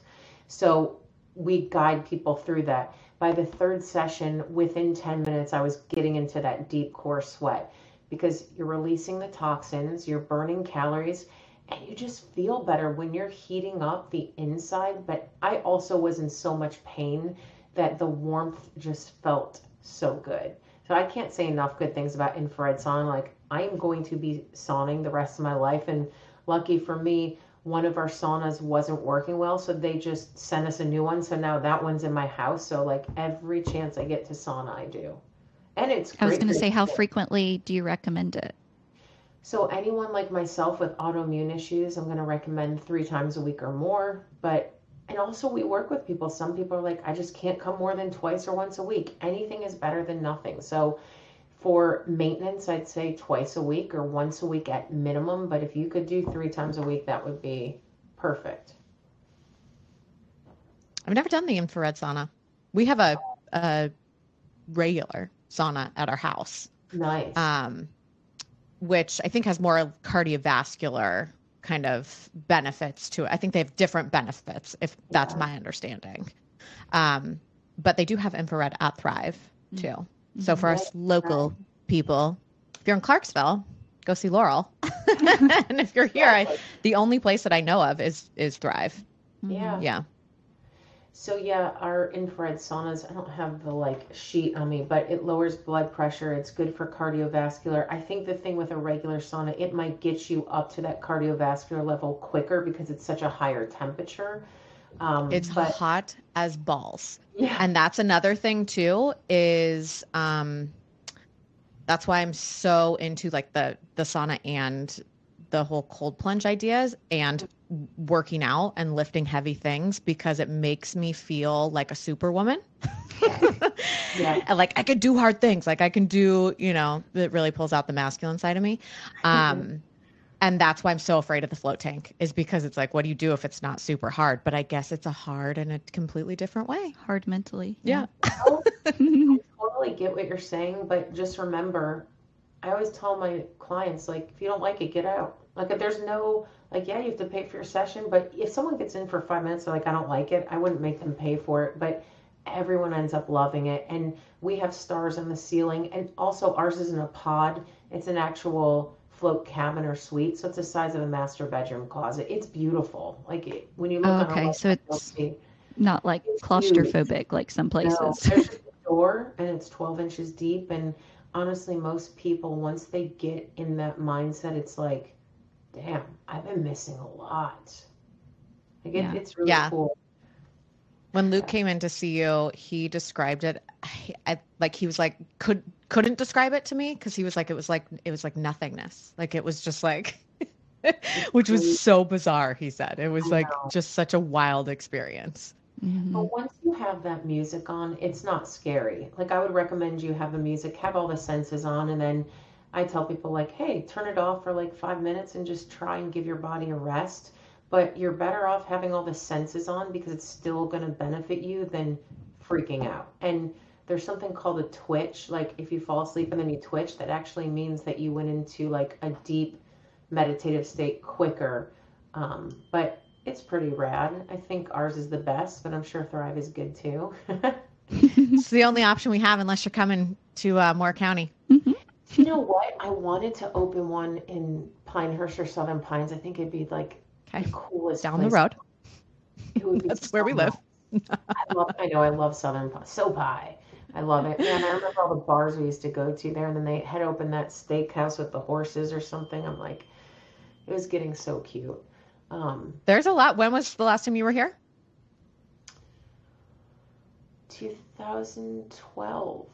So we guide people through that. By the third session, within 10 minutes, I was getting into that deep core sweat because you're releasing the toxins, you're burning calories, and you just feel better when you're heating up the inside. But I also was in so much pain that the warmth just felt so good. So I can't say enough good things about infrared sauna. Like, I'm going to be sauning the rest of my life. And lucky for me, one of our saunas wasn't working well, so they just sent us a new one. So now that one's in my house. So like every chance I get to sauna, I do. And it's great. I was going to say, how frequently do you recommend it? So anyone like myself with autoimmune issues, I'm going to recommend 3 times a week or more. But, and also we work with people. Some people are like, I just can't come more than 2 or 1 times a week. Anything is better than nothing. So for maintenance, I'd say 2 times a week or 1 time a week at minimum. But if you could do 3 times a week, that would be perfect. I've never done the infrared sauna. We have a regular sauna at our house. Nice. Which I think has more cardiovascular kind of benefits to it. I think they have different benefits, if that's my understanding. But they do have infrared at Thrive, too. Mm-hmm. So for us local people, if you're in Clarksville, go see Laurel. And if you're here, the only place that I know of is Thrive. Yeah. Yeah. So yeah, our infrared saunas, I don't have the like sheet on me, but it lowers blood pressure. It's good for cardiovascular. I think the thing with a regular sauna, it might get you up to that cardiovascular level quicker because it's such a higher temperature. It's hot as balls. Yeah. And that's another thing too, is, that's why I'm so into like the sauna and the whole cold plunge ideas and working out and lifting heavy things, because it makes me feel like a superwoman. Like I could do hard things. Like I can do, you know, it really pulls out the masculine side of me. And that's why I'm so afraid of the float tank, is because it's like, what do you do if it's not super hard? But I guess it's a hard in a completely different way. Hard mentally. Yeah. I totally get what you're saying, but just remember, I always tell my clients, like, if you don't like it, get out. Like, if there's no, like, yeah, you have to pay for your session, but if someone gets in for 5 minutes, they're like, I don't like it, I wouldn't make them pay for it. But everyone ends up loving it. And we have stars on the ceiling. And also ours isn't a pod. It's an actual float cabin or suite, so it's the size of a master bedroom closet. It's beautiful. Like it, when you look on a website, so it's not like it's claustrophobic like some places. No, there's a door and it's 12 inches deep. And honestly, most people, once they get in that mindset, it's like, damn, I've been missing a lot. Like it's really cool. When Luke came in to see you, he described it. He couldn't describe it to me, because he was like, it was like nothingness. Like it was just like, which was so bizarre. He said it was like just such a wild experience. Mm-hmm. But once you have that music on, it's not scary. Like, I would recommend you have the music, have all the senses on, and then I tell people, like, hey, turn it off for like 5 minutes and just try and give your body a rest. But you're better off having all the senses on, because it's still going to benefit you than freaking out. And there's something called a twitch. Like, if you fall asleep and then you twitch, that actually means that you went into like a deep meditative state quicker. But it's pretty rad. I think ours is the best, but I'm sure Thrive is good too. It's the only option we have unless you're coming to Moore County. Mm-hmm. You know what? I wanted to open one in Pinehurst or Southern Pines. I think it'd be like the coolest down place. The road. It would be That's so where we live. I know I love Southern Pines. So pie. I love it. Man, I remember all the bars we used to go to there, and then they had opened that steakhouse with the horses or something. I'm like, it was getting so cute. There's a lot. When was the last time you were here? 2012.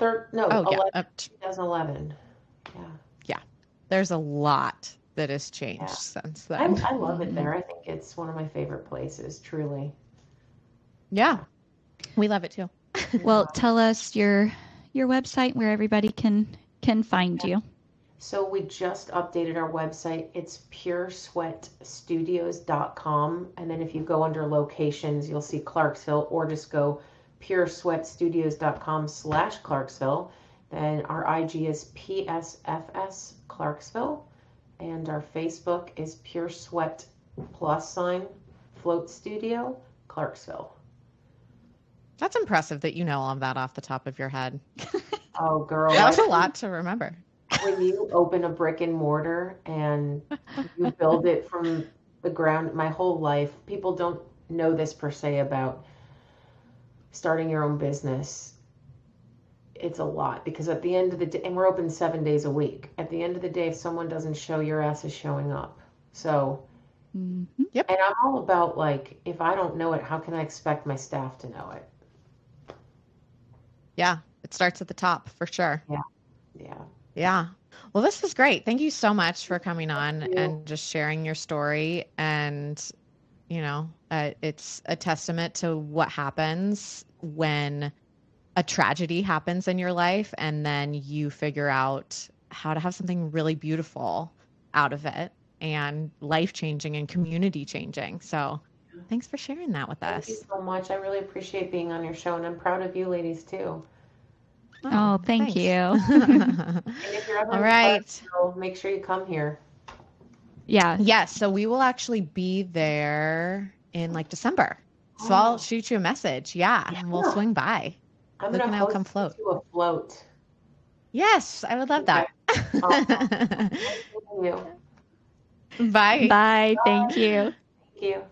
2011. Yeah. There's a lot that has changed since then. I love it there. I think it's one of my favorite places, truly. Yeah. We love it too. Well, tell us your website where everybody can find you. So we just updated our website. It's puresweatstudios.com. And then if you go under locations, you'll see Clarksville, or just go puresweatstudios.com/Clarksville. Then our IG is PSFS Clarksville. And our Facebook is /Float Studio Clarksville. That's impressive that you know all of that off the top of your head. Oh, girl. That was a lot to remember. When you open a brick and mortar and you build it from the ground, my whole life, people don't know this per se about starting your own business. It's a lot, because at the end of the day, and we're open 7 days a week. At the end of the day, if someone doesn't show, your ass is showing up. So, mm-hmm. Yep. And I'm all about, like, if I don't know it, how can I expect my staff to know it? Yeah. It starts at the top for sure. Yeah. Well, this was great. Thank you so much for coming on and just sharing your story. And, you know, it's a testament to what happens when a tragedy happens in your life, and then you figure out how to have something really beautiful out of it, and life-changing and community-changing. So thanks for sharing that with us. Thank you so much. I really appreciate being on your show, and I'm proud of you ladies too. Oh, thank you. And if you're ever Clarksville, make sure you come here. Yeah. Yes. So we will actually be there in like December. So I'll shoot you a message. Yeah. And we'll swing by. I'm going to come float. To a float. Yes. I would love that. Thank you. Bye. Thank you. Thank you.